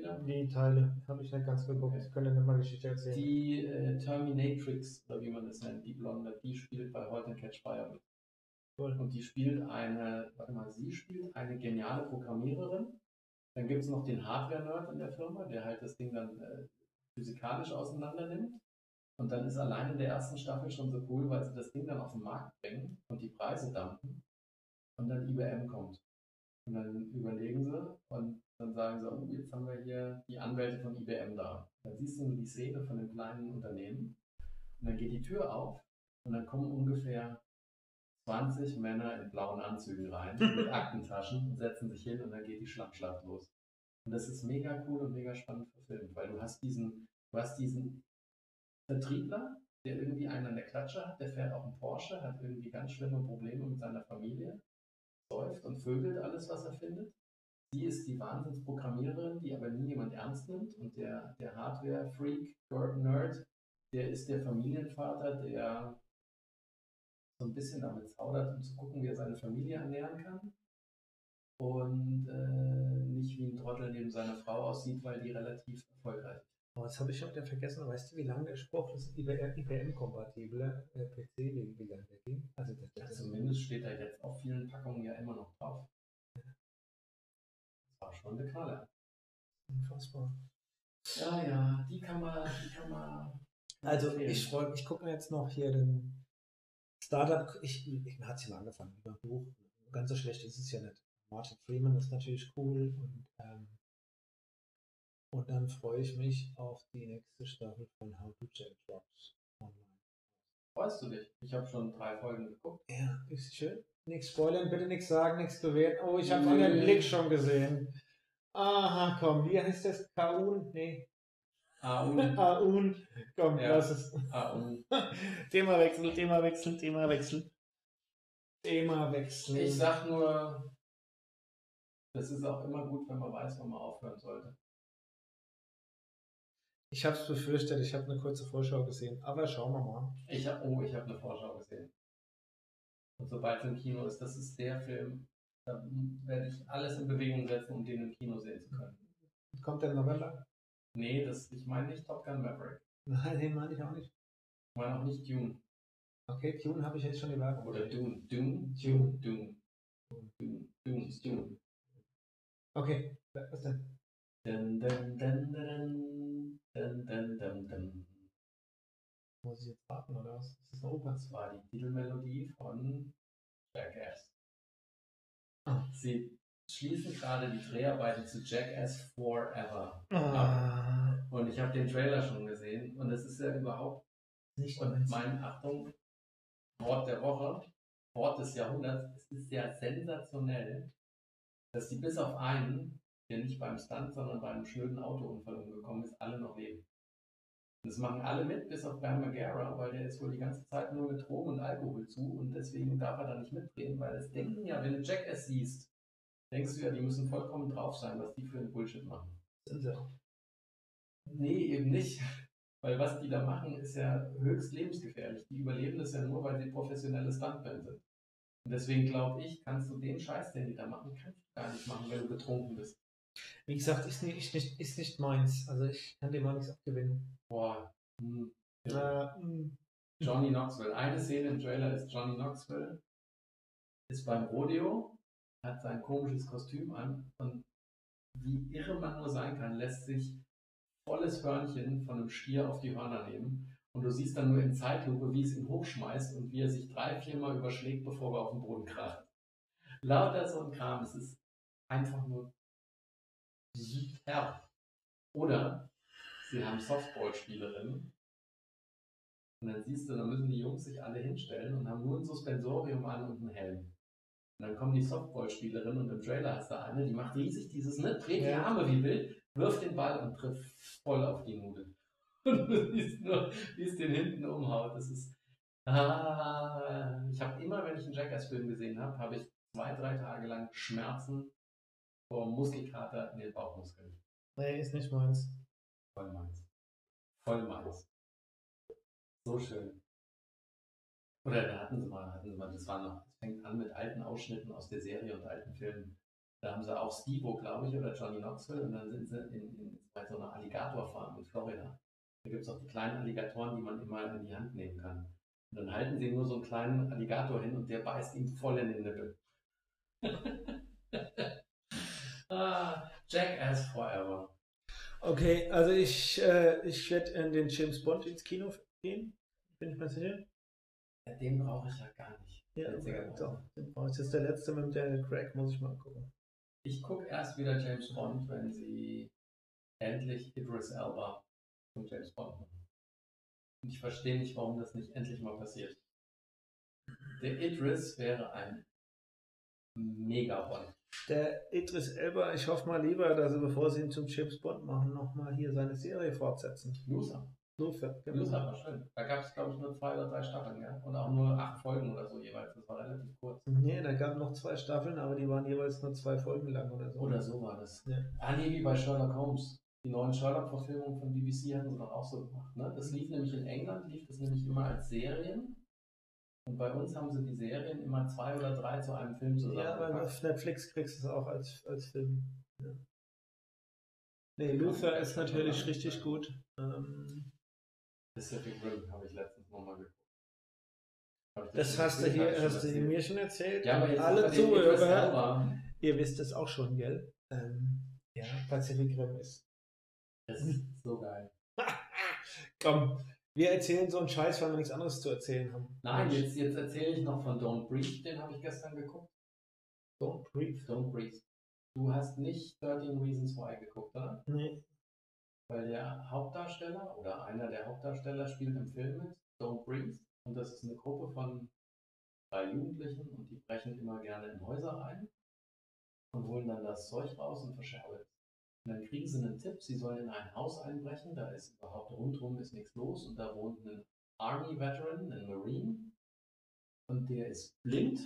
Die Teile habe ich nicht ganz geguckt. Ich könnte nicht mal Geschichte erzählen. Die Terminatrix, oder wie man das nennt, die Blonde, die spielt bei Halt and Catch Fire mit. Cool. Und die spielt eine geniale Programmiererin. Dann gibt es noch den Hardware-Nerd in der Firma, der halt das Ding dann physikalisch auseinander nimmt. Und dann ist allein in der ersten Staffel schon so cool, weil sie das Ding dann auf den Markt bringen und die Preise dampfen und dann IBM kommt. Und dann überlegen sie und dann sagen sie, jetzt haben wir hier die Anwälte von IBM da. Dann siehst du die Szene von dem kleinen Unternehmen und dann geht die Tür auf und dann kommen ungefähr 20 Männer in blauen Anzügen rein mit Aktentaschen und setzen sich hin und dann geht die Schlammschlacht los. Und das ist mega cool und mega spannend verfilmt, weil du hast diesen Vertriebler, der irgendwie einen an der Klatsche hat, der fährt auch einen Porsche, hat irgendwie ganz schlimme Probleme mit seiner Familie, säuft und vögelt alles, was er findet. Die ist die Wahnsinnsprogrammiererin, die aber nie jemand ernst nimmt. Und der Hardware-Freak, Nerd, der ist der Familienvater, der so ein bisschen damit zaudert, um zu gucken, wie er seine Familie ernähren kann. Und nicht wie ein Trottel neben seiner Frau aussieht, weil die relativ erfolgreich ist. Oh, das habe ich schon wieder vergessen. Weißt du, wie lange der Spruch ist IBM-kompatible PC, wie lange der ging? Also das zumindest steht da jetzt auf vielen Packungen ja immer noch drauf. Das war schon eine Knaller. Unfassbar. Ja, die kann man. Also empfehlen. Ich freue mich, ich gucke mir jetzt noch hier den Startup. Ich hat es ja angefangen über ein Buch. Ganz so schlecht ist es ja nicht. Martin Freeman ist natürlich cool und dann freue ich mich auf die nächste Staffel von How to Jack Drops Online. Freust du dich? Ich habe schon 3 Folgen geguckt. Ja, ist schön. Nichts spoilern, bitte nichts sagen, nichts bewerten. Oh, ich habe meinen Blick schon gesehen. Aha, komm, wie heißt das? Kaun? Nee. Aun. Komm, ja. Lass es. Aun. Themawechsel. Ich sag nur, das ist auch immer gut, wenn man weiß, wann man aufhören sollte. Ich habe es befürchtet, ich habe eine kurze Vorschau gesehen, aber schauen wir mal. Ich habe eine Vorschau gesehen. Und sobald es im Kino ist, das ist der Film, da werde ich alles in Bewegung setzen, um den im Kino sehen zu können. Kommt der November? Nee, ich meine nicht Top Gun Maverick. Nein, den meine ich auch nicht. Ich meine auch nicht Dune. Okay, Dune habe ich jetzt schon die Wahl. Oder Dune. Okay, was denn? Muss ich jetzt warten, oder was? Das ist eine Oper. Das war die Titelmelodie von Jackass. Sie schließen gerade die Dreharbeiten zu Jackass Forever ab. Und ich habe den Trailer schon gesehen. Und das ist ja überhaupt nicht mein, Achtung, Wort der Woche, Wort des Jahrhunderts. Es ist ja sensationell, dass die bis auf einen, der nicht beim Stunt, sondern bei einem schönen Autounfall umgekommen ist, alle noch leben. Das machen alle mit, bis auf Bam Margera, weil der ist wohl die ganze Zeit nur mit Drogen und Alkohol zu und deswegen darf er da nicht mitdrehen, weil das denken ja, wenn du Jackass siehst, denkst du ja, die müssen vollkommen drauf sein, was die für einen Bullshit machen. Sind sie auch. Nee, eben nicht, weil was die da machen, ist ja höchst lebensgefährlich. Die überleben das ja nur, weil sie professionelle Stuntmen sind. Und deswegen glaube ich, kannst du den Scheiß, den die da machen, kannst du gar nicht machen, wenn du betrunken bist. Wie gesagt, ist nicht meins. Also ich kann dem mal nichts abgewinnen. Boah. Ja. Johnny Knoxville. Eine Szene im Trailer ist Johnny Knoxville. Ist beim Rodeo, hat sein komisches Kostüm an und wie irre man nur sein kann, lässt sich volles Hörnchen von einem Stier auf die Hörner nehmen. Und du siehst dann nur in Zeitlupe, wie es ihn hochschmeißt und wie er sich 3-4 Mal überschlägt, bevor er auf den Boden kracht. Lauter so ein Kram. Es ist einfach nur herb. Oder sie haben Softball-Spielerinnen. Und dann siehst du, da müssen die Jungs sich alle hinstellen und haben nur ein Suspensorium an und einen Helm. Und dann kommen die Softball-Spielerinnen und im Trailer hast du eine, die macht riesig dieses, ne, dreht die Arme wie wild, wirft den Ball und trifft voll auf die Nudel. Und du siehst nur, wie es den hinten umhaut. Das ist. Ich habe immer, wenn ich einen Jackass-Film gesehen habe, habe ich 2-3 Tage lang Schmerzen vor Muskelkater in den Bauchmuskeln. Nee, ist nicht meins. Voll meins. So schön. Oder da hatten sie mal, das war noch, es fängt an mit alten Ausschnitten aus der Serie und alten Filmen. Da haben sie auch Steve-O, glaube ich, oder Johnny Knoxville und dann sind sie bei so einer Alligatorfarm in Florida. Da gibt es auch die kleinen Alligatoren, die man immer in die Hand nehmen kann. Und dann halten sie nur so einen kleinen Alligator hin und der beißt ihm voll in den Nippel. Jackass Forever. Okay, also ich werde in den James Bond ins Kino gehen. Bin ich mir sicher? Ja, den brauche ich ja gar nicht. Ja, doch. Den brauche ich. Das ist der letzte mit Daniel Craig, muss ich mal gucken. Ich gucke erst wieder James Bond, wenn sie endlich Idris Elba zum James Bond machen. Und ich verstehe nicht, warum das nicht endlich mal passiert. Der Idris wäre ein Mega-Bond. Der Idris Elba, ich hoffe mal lieber, dass sie, bevor sie ihn zum James Bond machen, nochmal hier seine Serie fortsetzen. Loser. Loser, genau. Loser war schön. Da gab es, glaube ich, nur 2 oder 3 Staffeln, ja? Und auch nur 8 Folgen oder so jeweils. Das war relativ kurz. Nee, da gab es noch 2 Staffeln, aber die waren jeweils nur 2 Folgen lang oder so. Oder so war das. Ja. Ah, nee, wie bei Sherlock Holmes. Die neuen Sherlock-Verfilmungen von BBC hatten sie doch auch so gemacht. Ne? Das lief nämlich in England, lief das nämlich immer als Serien. Und bei uns haben sie die Serien immer 2 oder 3 zu einem Film zusammengepackt. Ja, aber auf Netflix kriegst du es auch als Film. Ja. Nee, Luther ist natürlich richtig gut. Pacific Rim habe ich letztens nochmal geguckt. Das hast du mir schon erzählt. Ja, aber jetzt alle Zuhörer, ihr wisst es auch schon, gell? Ja, Pacific Rim ist. Das ist so geil. Komm. Wir erzählen so einen Scheiß, weil wir nichts anderes zu erzählen haben. Nein, jetzt erzähle ich noch von Don't Breathe, den habe ich gestern geguckt. Don't Breathe? Don't Breathe. Du hast nicht 13 Reasons Why geguckt, oder? Nee. Weil der Hauptdarsteller oder einer der Hauptdarsteller spielt im Film mit Don't Breathe. Und das ist eine Gruppe von 3 Jugendlichen und die brechen immer gerne in Häuser ein und holen dann das Zeug raus und verscherben es. Und dann kriegen sie einen Tipp, sie sollen in ein Haus einbrechen, da ist überhaupt rundherum ist nichts los und da wohnt ein Army-Veteran, ein Marine und der ist blind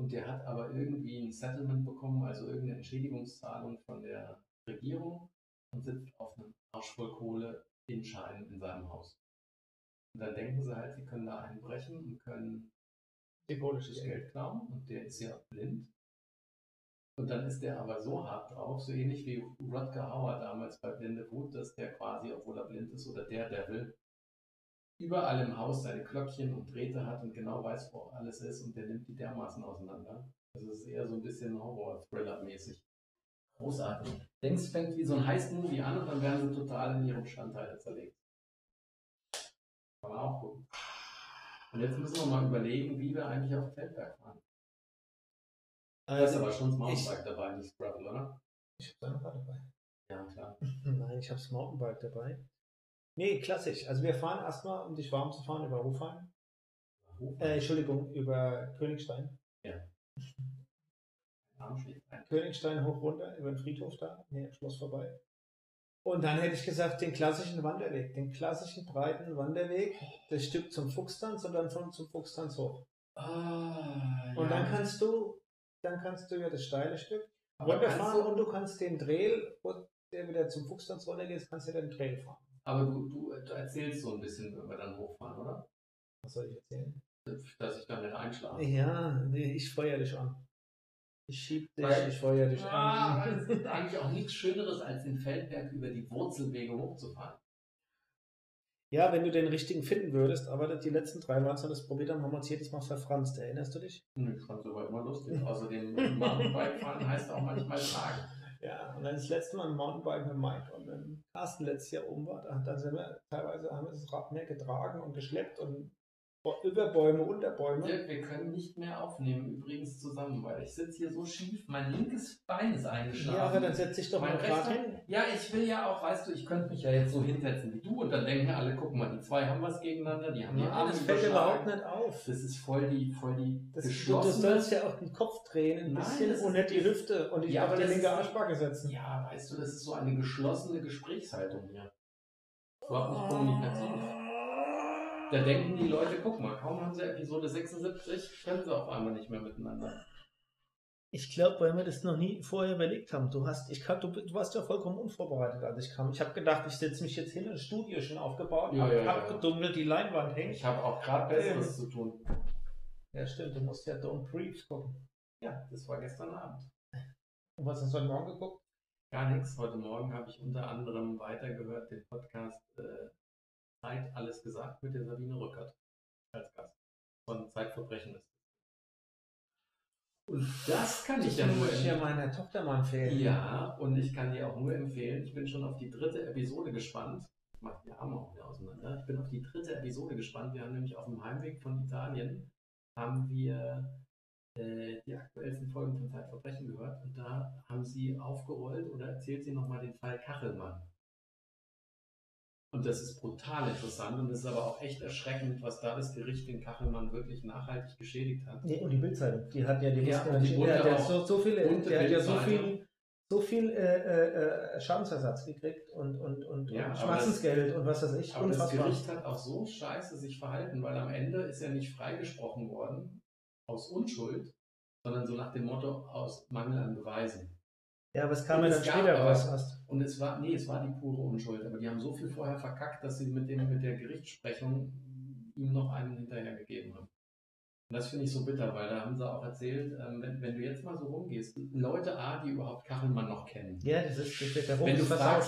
und der hat aber irgendwie ein Settlement bekommen, also irgendeine Entschädigungszahlung von der Regierung und sitzt auf einem Arsch voll Kohle in Schein in seinem Haus. Und dann denken sie halt, sie können da einbrechen und können symbolisches Geld klauen und der ist ja blind. Und dann ist der aber so hart drauf, so ähnlich wie Rutger Hauer damals bei Blinde Wut, dass der quasi, obwohl er blind ist oder der will, überall im Haus seine Glöckchen und Drähte hat und genau weiß, wo alles ist und der nimmt die dermaßen auseinander. Also es ist eher so ein bisschen Horror-Thriller-mäßig. Großartig. Denkst, fängt wie so ein Heist-Movie an und dann werden sie total in ihrem Bestandteile zerlegt. Kann man auch gucken. Und jetzt müssen wir mal überlegen, wie wir eigentlich auf Feldberg fahren. Da ist aber schon das Mountainbike dabei, nicht Gravel, oder? Ich habe deine Fahrrad dabei. Ja, klar. Nein, ich habe das Mountainbike dabei. Nee, klassisch. Also wir fahren erstmal, um dich warm zu fahren, über Hofheim. Entschuldigung, über Königstein. Ja. Königstein hoch runter, über den Friedhof da, nee, am Schloss vorbei. Und dann hätte ich gesagt, den klassischen Wanderweg, den klassischen breiten Wanderweg, das Stück zum Fuchstanz und dann schon zum Fuchstanz hoch. Ah, und ja. Dann kannst du ja das steile Stück runterfahren und du kannst den Trail, wo der wieder zum Fuchstanz runtergeht, kannst du den Trail fahren. Aber du erzählst so ein bisschen, wenn wir dann hochfahren, oder? Was soll ich erzählen? Dass ich dann nicht einschlafe. Ja, nee, ich feuer dich an. Ich schieb dich, ich feuer dich an. Es gibt eigentlich auch nichts Schöneres, als den Feldberg über die Wurzelwege hochzufahren. Ja, wenn du den richtigen finden würdest, aber die letzten 3 Mal, als wir das probiert haben, haben wir uns jedes Mal verfranst. Erinnerst du dich? Ich fand es aber immer lustig. Außerdem Mountainbike-Fahren heißt auch manchmal tragen. Ja, und dann das letzte Mal ein Mountainbike mit Mike und im ersten letztes Jahr oben war, da sind wir teilweise, haben wir das Rad mehr getragen und geschleppt und über Bäume, unter Bäume. Ja, wir können nicht mehr aufnehmen, übrigens zusammen, weil ich sitze hier so schief, mein linkes Bein ist eingeschlafen. Ja, aber dann setze ich doch mal gerade hin. Ja, ich will ja auch, weißt du, ich könnte mich ja jetzt so hinsetzen wie du und dann denken alle, guck mal, die 2 haben was gegeneinander, die haben die Arme überschlagen. Das fällt überhaupt nicht auf. Das ist voll die geschlossene... Du sollst ja auch den Kopf drehen ein bisschen und nicht die Hüfte und ich auf die linke Arschbacke setzen. Ja, weißt du, das ist so eine geschlossene Gesprächshaltung hier. Überhaupt nicht kommunikativ. Da denken die Leute, guck mal, kaum haben sie Episode 76, können sie auf einmal nicht mehr miteinander. Ich glaube, weil wir das noch nie vorher überlegt haben. Du warst ja vollkommen unvorbereitet, als ich kam. Ich habe gedacht, ich setze mich jetzt hin, ein Studio schon aufgebaut, abgedummelt, die Leinwand hängt. Ich habe auch gerade Besseres zu tun. Ja, stimmt, du musst ja Don't Breathe gucken. Ja, das war gestern Abend. Und was hast du heute Morgen geguckt? Gar nichts. Heute Morgen habe ich unter anderem weitergehört, den Podcast Zeit alles gesagt mit der Sabine Rückert als Gast von Zeitverbrechen ist. Und das kann ich ja nur empfehlen. Meiner Tochter mal empfehlen. Ja, und ich kann dir auch nur empfehlen, ich bin schon auf die 3. Episode gespannt. Ich mach die Arme auch wieder auseinander. Ich bin auf die 3. Episode gespannt. Wir haben nämlich auf dem Heimweg von Italien haben wir die aktuellsten Folgen von Zeitverbrechen gehört und da haben sie aufgerollt oder erzählt sie nochmal den Fall Kachelmann. Und das ist brutal interessant und das ist aber auch echt erschreckend, was da das Gericht den Kachelmann wirklich nachhaltig geschädigt hat. Nee, und die Bildzeitung, die hat ja die so viel Schadensersatz gekriegt und Schmerzensgeld und was weiß ich. Aber unfassbar. Das Gericht hat auch so scheiße sich verhalten, weil am Ende ist er nicht freigesprochen worden aus Unschuld, sondern so nach dem Motto aus Mangel an Beweisen. Ja, aber es kam ja dann später raus. Und es war die pure Unschuld. Aber die haben so viel vorher verkackt, dass sie mit der Gerichtssprechung ihm noch einen hinterhergegeben haben. Und das finde ich so bitter, weil da haben sie auch erzählt, wenn du jetzt mal so rumgehst, Leute, die überhaupt Kachelmann noch kennen. Ja, das ist der Rumpf.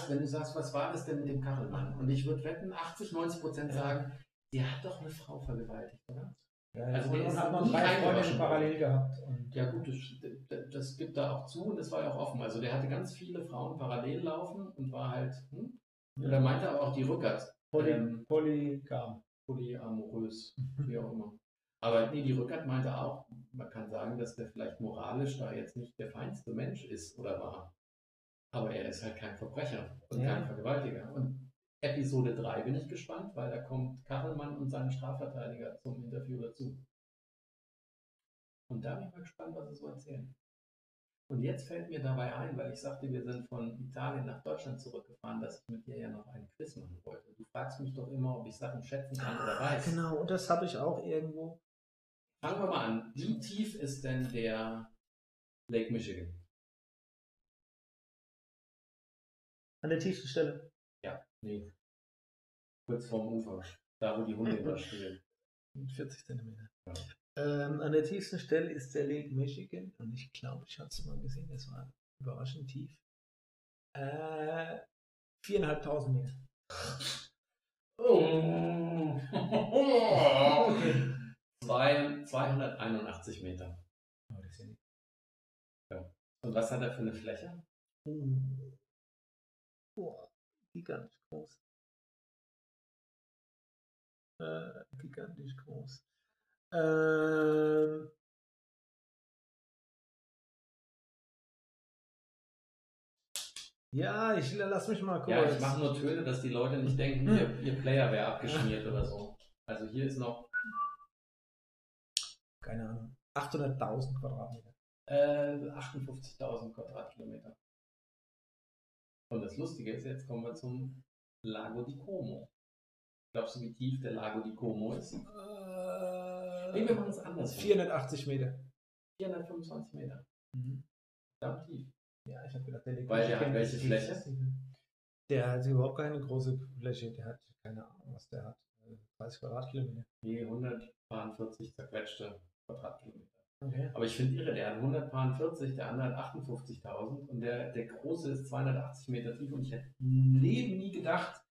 Wenn du sagst, was war das denn mit dem Kachelmann? Und ich würde wetten, 80-90% sagen, der hat doch eine Frau vergewaltigt, oder? Ja, also wir haben noch 3 Freunde parallel gehabt. Und ja gut, das gibt da auch zu und das war ja auch offen. Also der hatte ganz viele Frauen parallel laufen und war halt, und er meinte aber auch die Rückert. Polyamorös, wie auch immer. Aber nee, die Rückert meinte auch, man kann sagen, dass der vielleicht moralisch da jetzt nicht der feinste Mensch ist oder war. Aber er ist halt kein Verbrecher und kein Vergewaltiger. Und Episode 3 bin ich gespannt, weil da kommt Kachelmann und seinen Strafverteidiger zum Interview dazu. Und da bin ich mal gespannt, was sie so erzählen. Und jetzt fällt mir dabei ein, weil ich sagte, wir sind von Italien nach Deutschland zurückgefahren, dass ich mit dir ja noch einen Quiz machen wollte. Du fragst mich doch immer, ob ich Sachen schätzen kann oder weiß. Genau, und das habe ich auch irgendwo. Fangen wir mal an. Wie tief ist denn der Lake Michigan? An der tiefsten Stelle. Nee. Kurz vorm Ufer, da wo die Hunde immer spielen. 40 cm. Ja. An der tiefsten Stelle ist der Lake Michigan und ich glaube, ich habe es mal gesehen, das war überraschend tief. 4.500 Meter. Oh. Okay. 281 Meter. Oh, das ist ja nicht. Ja. Und was hat er für eine Fläche? Oh. Gigantisch groß. Ja, ich lass mich mal gucken. Ja, ich mache nur Töne, dass die Leute nicht denken, ihr Player wäre abgeschmiert oder so. Also hier ist noch... Keine Ahnung. 800.000 Quadratmeter. 58.000 Quadratkilometer. Und das Lustige ist, jetzt kommen wir zum Lago di Como. Glaubst du, wie tief der Lago di Como ist? Nee, wir machen es anders. 480 Meter. 425 Meter. Verdammt tief. Ja, ich habe gedacht, der liegt. Weil der hat welche Fläche? Der hat überhaupt keine große Fläche. Der hat keine Ahnung, was der hat. 30 Quadratkilometer. Nee, 140 zerquetschte Quadratkilometer. Okay. Aber ich finde irre, der hat 140, der andere hat 58.000 und der große ist 280 Meter tief und ich hätte im Leben nie gedacht,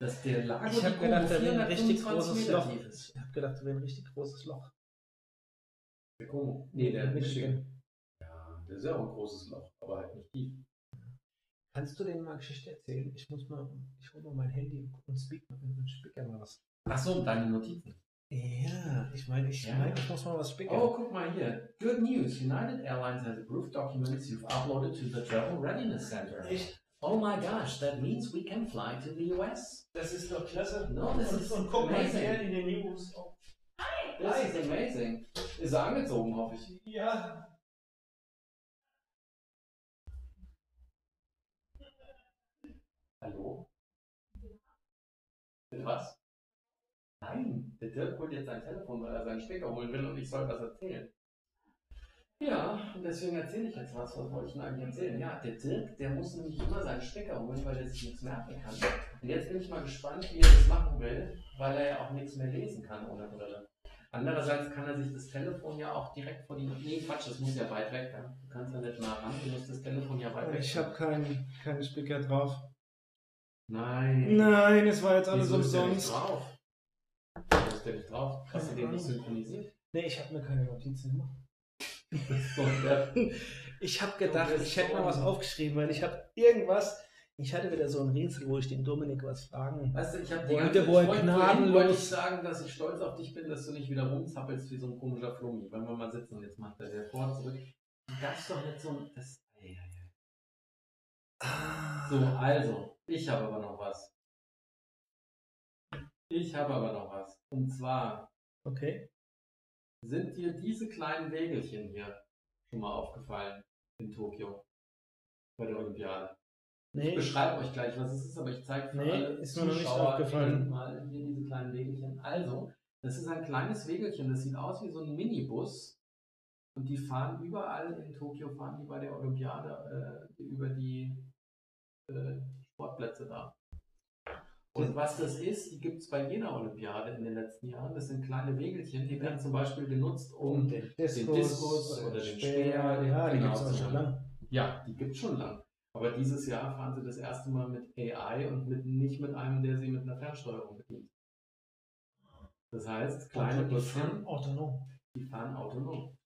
dass der Lago di Como. Ich habe gedacht, da wäre ein richtig großes Loch. Ich habe gedacht, da wäre ein richtig großes Loch. Der Como. Nee, der Michigan. Ja, der ist ja auch ein großes Loch, aber halt nicht tief. Kannst du denen mal Geschichte erzählen? Ich hole mal mein Handy und speak mal was. Achso, deine Notizen. Ja, ich meine, ich muss mal was spicken. Oh, guck mal hier. Good news. United Airlines has approved documents you've uploaded to the Travel Readiness Center. Oh my gosh, that means we can fly to the US. Das ist doch klasse. No, this is amazing. Guck mal hier in den News. Hi! This is amazing. Ist er angezogen, hoffe ich. Ja. Hallo? Bitte was? Nein, der Dirk holt jetzt sein Telefon, weil er seinen Stecker holen will und ich soll was erzählen. Ja, und deswegen erzähle ich jetzt was wollte ich denn eigentlich erzählen? Ja, der Dirk, der muss nämlich immer seinen Stecker holen, weil er sich nichts merken kann. Und jetzt bin ich mal gespannt, wie er das machen will, weil er ja auch nichts mehr lesen kann ohne Brille. Andererseits kann er sich das Telefon ja auch direkt vor die... Nee, Quatsch, das muss ja weit weg. Ja? Du kannst ja nicht nah ran, du musst das Telefon ja weit weg. Ich habe keinen Stecker drauf. Nein. Nein, es war jetzt alles umsonst. Da ist der nicht drauf. Hast du den nicht synchronisiert? Nee, ich habe mir keine Notizen gemacht. Ich habe gedacht, ich hätte mal was aufgeschrieben, weil ich habe irgendwas. Ich hatte wieder so ein Rätsel, wo ich den Dominik was fragen. Weißt du, ich habe wollte ich sagen, dass ich stolz auf dich bin, dass du nicht wieder rumzappelst wie so ein komischer Flummi. Wenn wir mal sitzen und jetzt macht er der vor zurück. Du darfst doch nicht so ein. So, also, ich habe aber noch was. Ich habe aber noch was. Und zwar... Okay. Sind dir diese kleinen Wägelchen hier schon mal aufgefallen in Tokio? Bei der Olympiade? Nee. Ich beschreibe euch gleich, was es ist, aber ich zeige für alle Zuschauer mal hier diese kleinen Wägelchen. Also, das ist ein kleines Wägelchen, das sieht aus wie so ein Minibus. Und die fahren überall in Tokio, fahren die bei der Olympiade über die Sportplätze da. Und was das ist, die gibt es bei jeder Olympiade in den letzten Jahren. Das sind kleine Wägelchen, die werden zum Beispiel genutzt, um den Diskus oder den Speer. Ja, die gibt es schon lang. Ja, die gibt es schon lang. Aber dieses Jahr fahren sie das erste Mal mit AI und nicht mit einem, der sie mit einer Fernsteuerung bedient. Das heißt, kleine Busse, die fahren autonom.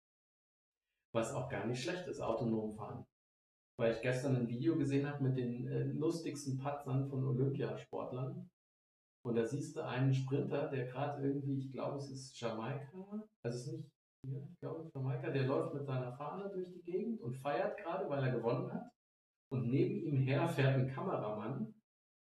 Was auch gar nicht schlecht ist, autonom fahren. Weil ich gestern ein Video gesehen habe mit den lustigsten Patzern von Olympiasportlern. Und da siehst du einen Sprinter, der gerade irgendwie, ich glaube es ist Jamaika, also es ist nicht hier, ich glaube Jamaika, der läuft mit seiner Fahne durch die Gegend und feiert gerade, weil er gewonnen hat. Und neben ihm her fährt ein Kameramann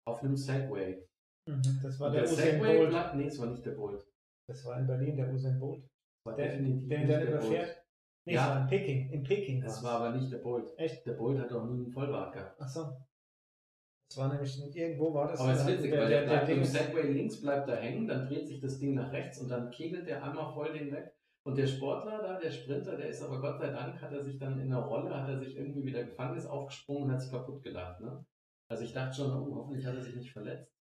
auf einem Segway. Das war der Usain Bolt. Nee, es war nicht der Bolt. Das war in Berlin der Usain Bolt. Der dann überfährt. Nee, ja, war in Peking. In Peking. Das war aber nicht der Bolt. Echt? Der Bolt hat doch nie einen Vollbart gehabt. Ach so. Das war nämlich irgendwo war das. Aber es ist witzig, weil der bleibt im Segway links, bleibt da hängen, dann dreht sich das Ding nach rechts und dann kegelt der einmal voll den weg. Und der Sportler da, der Sprinter, der ist aber Gott sei Dank, hat er sich dann in der Rolle, hat er sich irgendwie wieder gefangen, ist aufgesprungen und hat sich kaputt gelacht. Ne? Also ich dachte schon, oh, hoffentlich hat er sich nicht verletzt.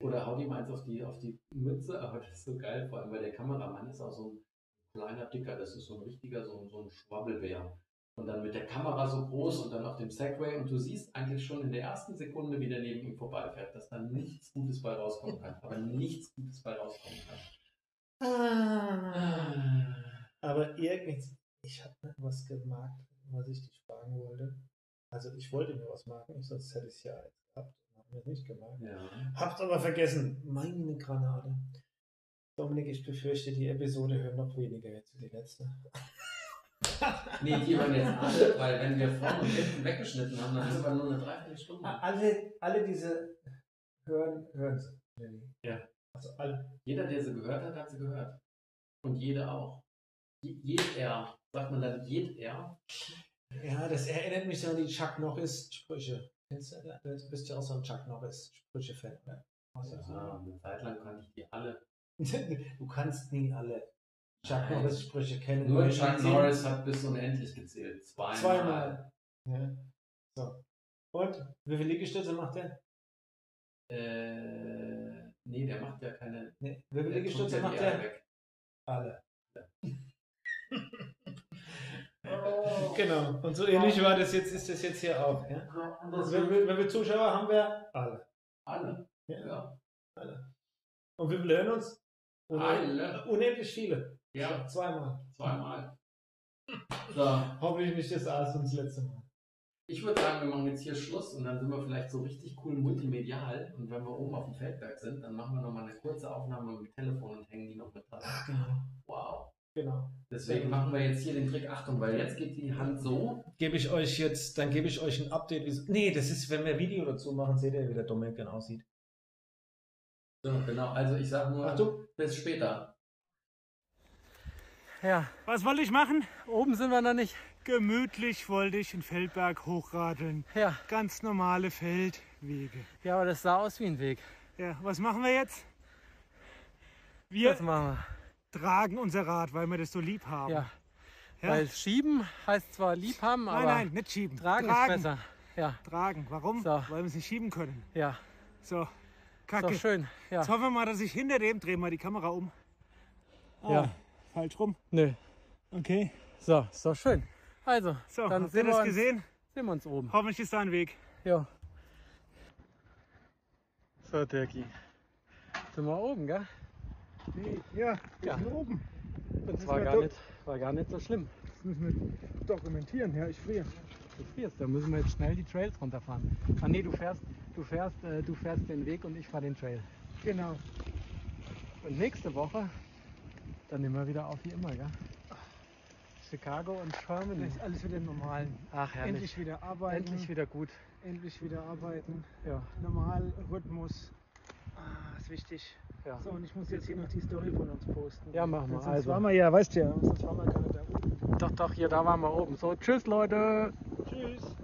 Oder haut ihm eins auf die Mütze, aber das ist so geil, vor allem, weil der Kameramann ist auch so ein kleiner Dicker, das ist so ein richtiger, so ein Schwabbelbär. Und dann mit der Kamera so groß und dann auf dem Segway und du siehst eigentlich schon in der ersten Sekunde, wie der neben ihm vorbeifährt, dass dann nichts Gutes bei rauskommen kann. Aber nichts Gutes bei rauskommen kann. Aber irgendwie, ich habe mir was gemarkt, was ich dich fragen wollte. Also ich wollte mir was marken, sonst hätte ich es ja jetzt gehabt. Hab mir nicht gemerkt. Ja. Hab's aber vergessen. Meine Granate. Dominik, ich befürchte, die Episode hören noch weniger jetzt wie die letzte. Nee, die waren jetzt alle, weil wenn wir vorne und hinten weggeschnitten haben, dann haben wir nur eine Dreiviertelstunde. Alle diese hören sie. Ja. Also alle. Jeder, der sie gehört hat, sie gehört. Und jede auch. Jeder. Sagt man dann jeder? Ja, das erinnert mich an die Chuck Norris-Sprüche. Du bist ja auch so ein Chuck Norris-Sprüche-Fan, ne? Also, ja, eine Zeit lang kannte ich die alle. Du kannst nie alle Chuck Norris-Sprüche kennen. Nur Chuck Norris hat bis unendlich gezählt. Zweimal. Ja. So. Und? Wie viele Liegestütze macht der? Nee, der macht ja keine. Nee. Wie viele Liegestütze macht der? Weg. Alle. Ja. Oh. Genau. Und so ähnlich war das jetzt, ist das jetzt hier auch. Ja? Also, wenn wir Zuschauer haben, wir alle. Alle? Ja. Alle. Und wie viele hören uns? Alle. Unendlich viele. Ja. Zweimal. So. Hoffe ich nicht, das alles uns letzte Mal. Ich würde sagen, wir machen jetzt hier Schluss und dann sind wir vielleicht so richtig cool multimedial. Und wenn wir oben auf dem Feldberg sind, dann machen wir nochmal eine kurze Aufnahme mit dem Telefon und hängen die noch mit dran. Genau. Wow. Genau. Deswegen machen wir jetzt hier den Trick, Achtung, weil jetzt geht die Hand so. Dann gebe ich euch ein Update. Nee, das ist, wenn wir Video dazu machen, seht ihr, wie der Dominik dann aussieht. So, genau, also ich sage nur, Achtung, bis später. Ja. Was wollte ich machen? Oben sind wir noch nicht. Gemütlich wollte ich in Feldberg hochradeln. Ja. Ganz normale Feldwege. Ja, aber das sah aus wie ein Weg. Ja, was machen wir jetzt? Tragen unser Rad, weil wir das so lieb haben. Ja. Ja? Weil schieben heißt zwar lieb haben, aber nein, nicht schieben. Tragen ist besser. Ja. Tragen. Warum? So. Weil wir es nicht schieben können. Ja. So. Kacke. So schön. Ja. Jetzt hoffen wir mal, dass ich hinter dem drehe mal die Kamera um. Ah, ja. Falsch rum? Nö. Okay. So, ist doch schön. Also, so, dann habt ihr das gesehen? Sehen wir uns oben. Hoffentlich ist da ein Weg. Ja. So, Dirki. Sind wir oben, gell? Ja, wir sind oben. Und zwar war gar nicht so schlimm. Das müssen wir dokumentieren, ja, ich friere. Du frierst, da müssen wir jetzt schnell die Trails runterfahren. Ah nee, du fährst den Weg und ich fahre den Trail. Genau. Und nächste Woche, dann nehmen wir wieder auf wie immer, gell? Chicago und Sherman. Das ist alles wieder im Normalen. Ach, herrlich. Endlich wieder arbeiten. Endlich wieder gut. Endlich wieder arbeiten. Ja. Normal, Rhythmus. Das ist wichtig. Ja. So, und ich muss jetzt hier noch die Story von uns posten. Ja, machen wir. Sonst waren wir ja, weißt du ja, sonst waren wir gar nicht da oben. Doch, doch, hier, da waren wir oben. So, tschüss, Leute. Tschüss.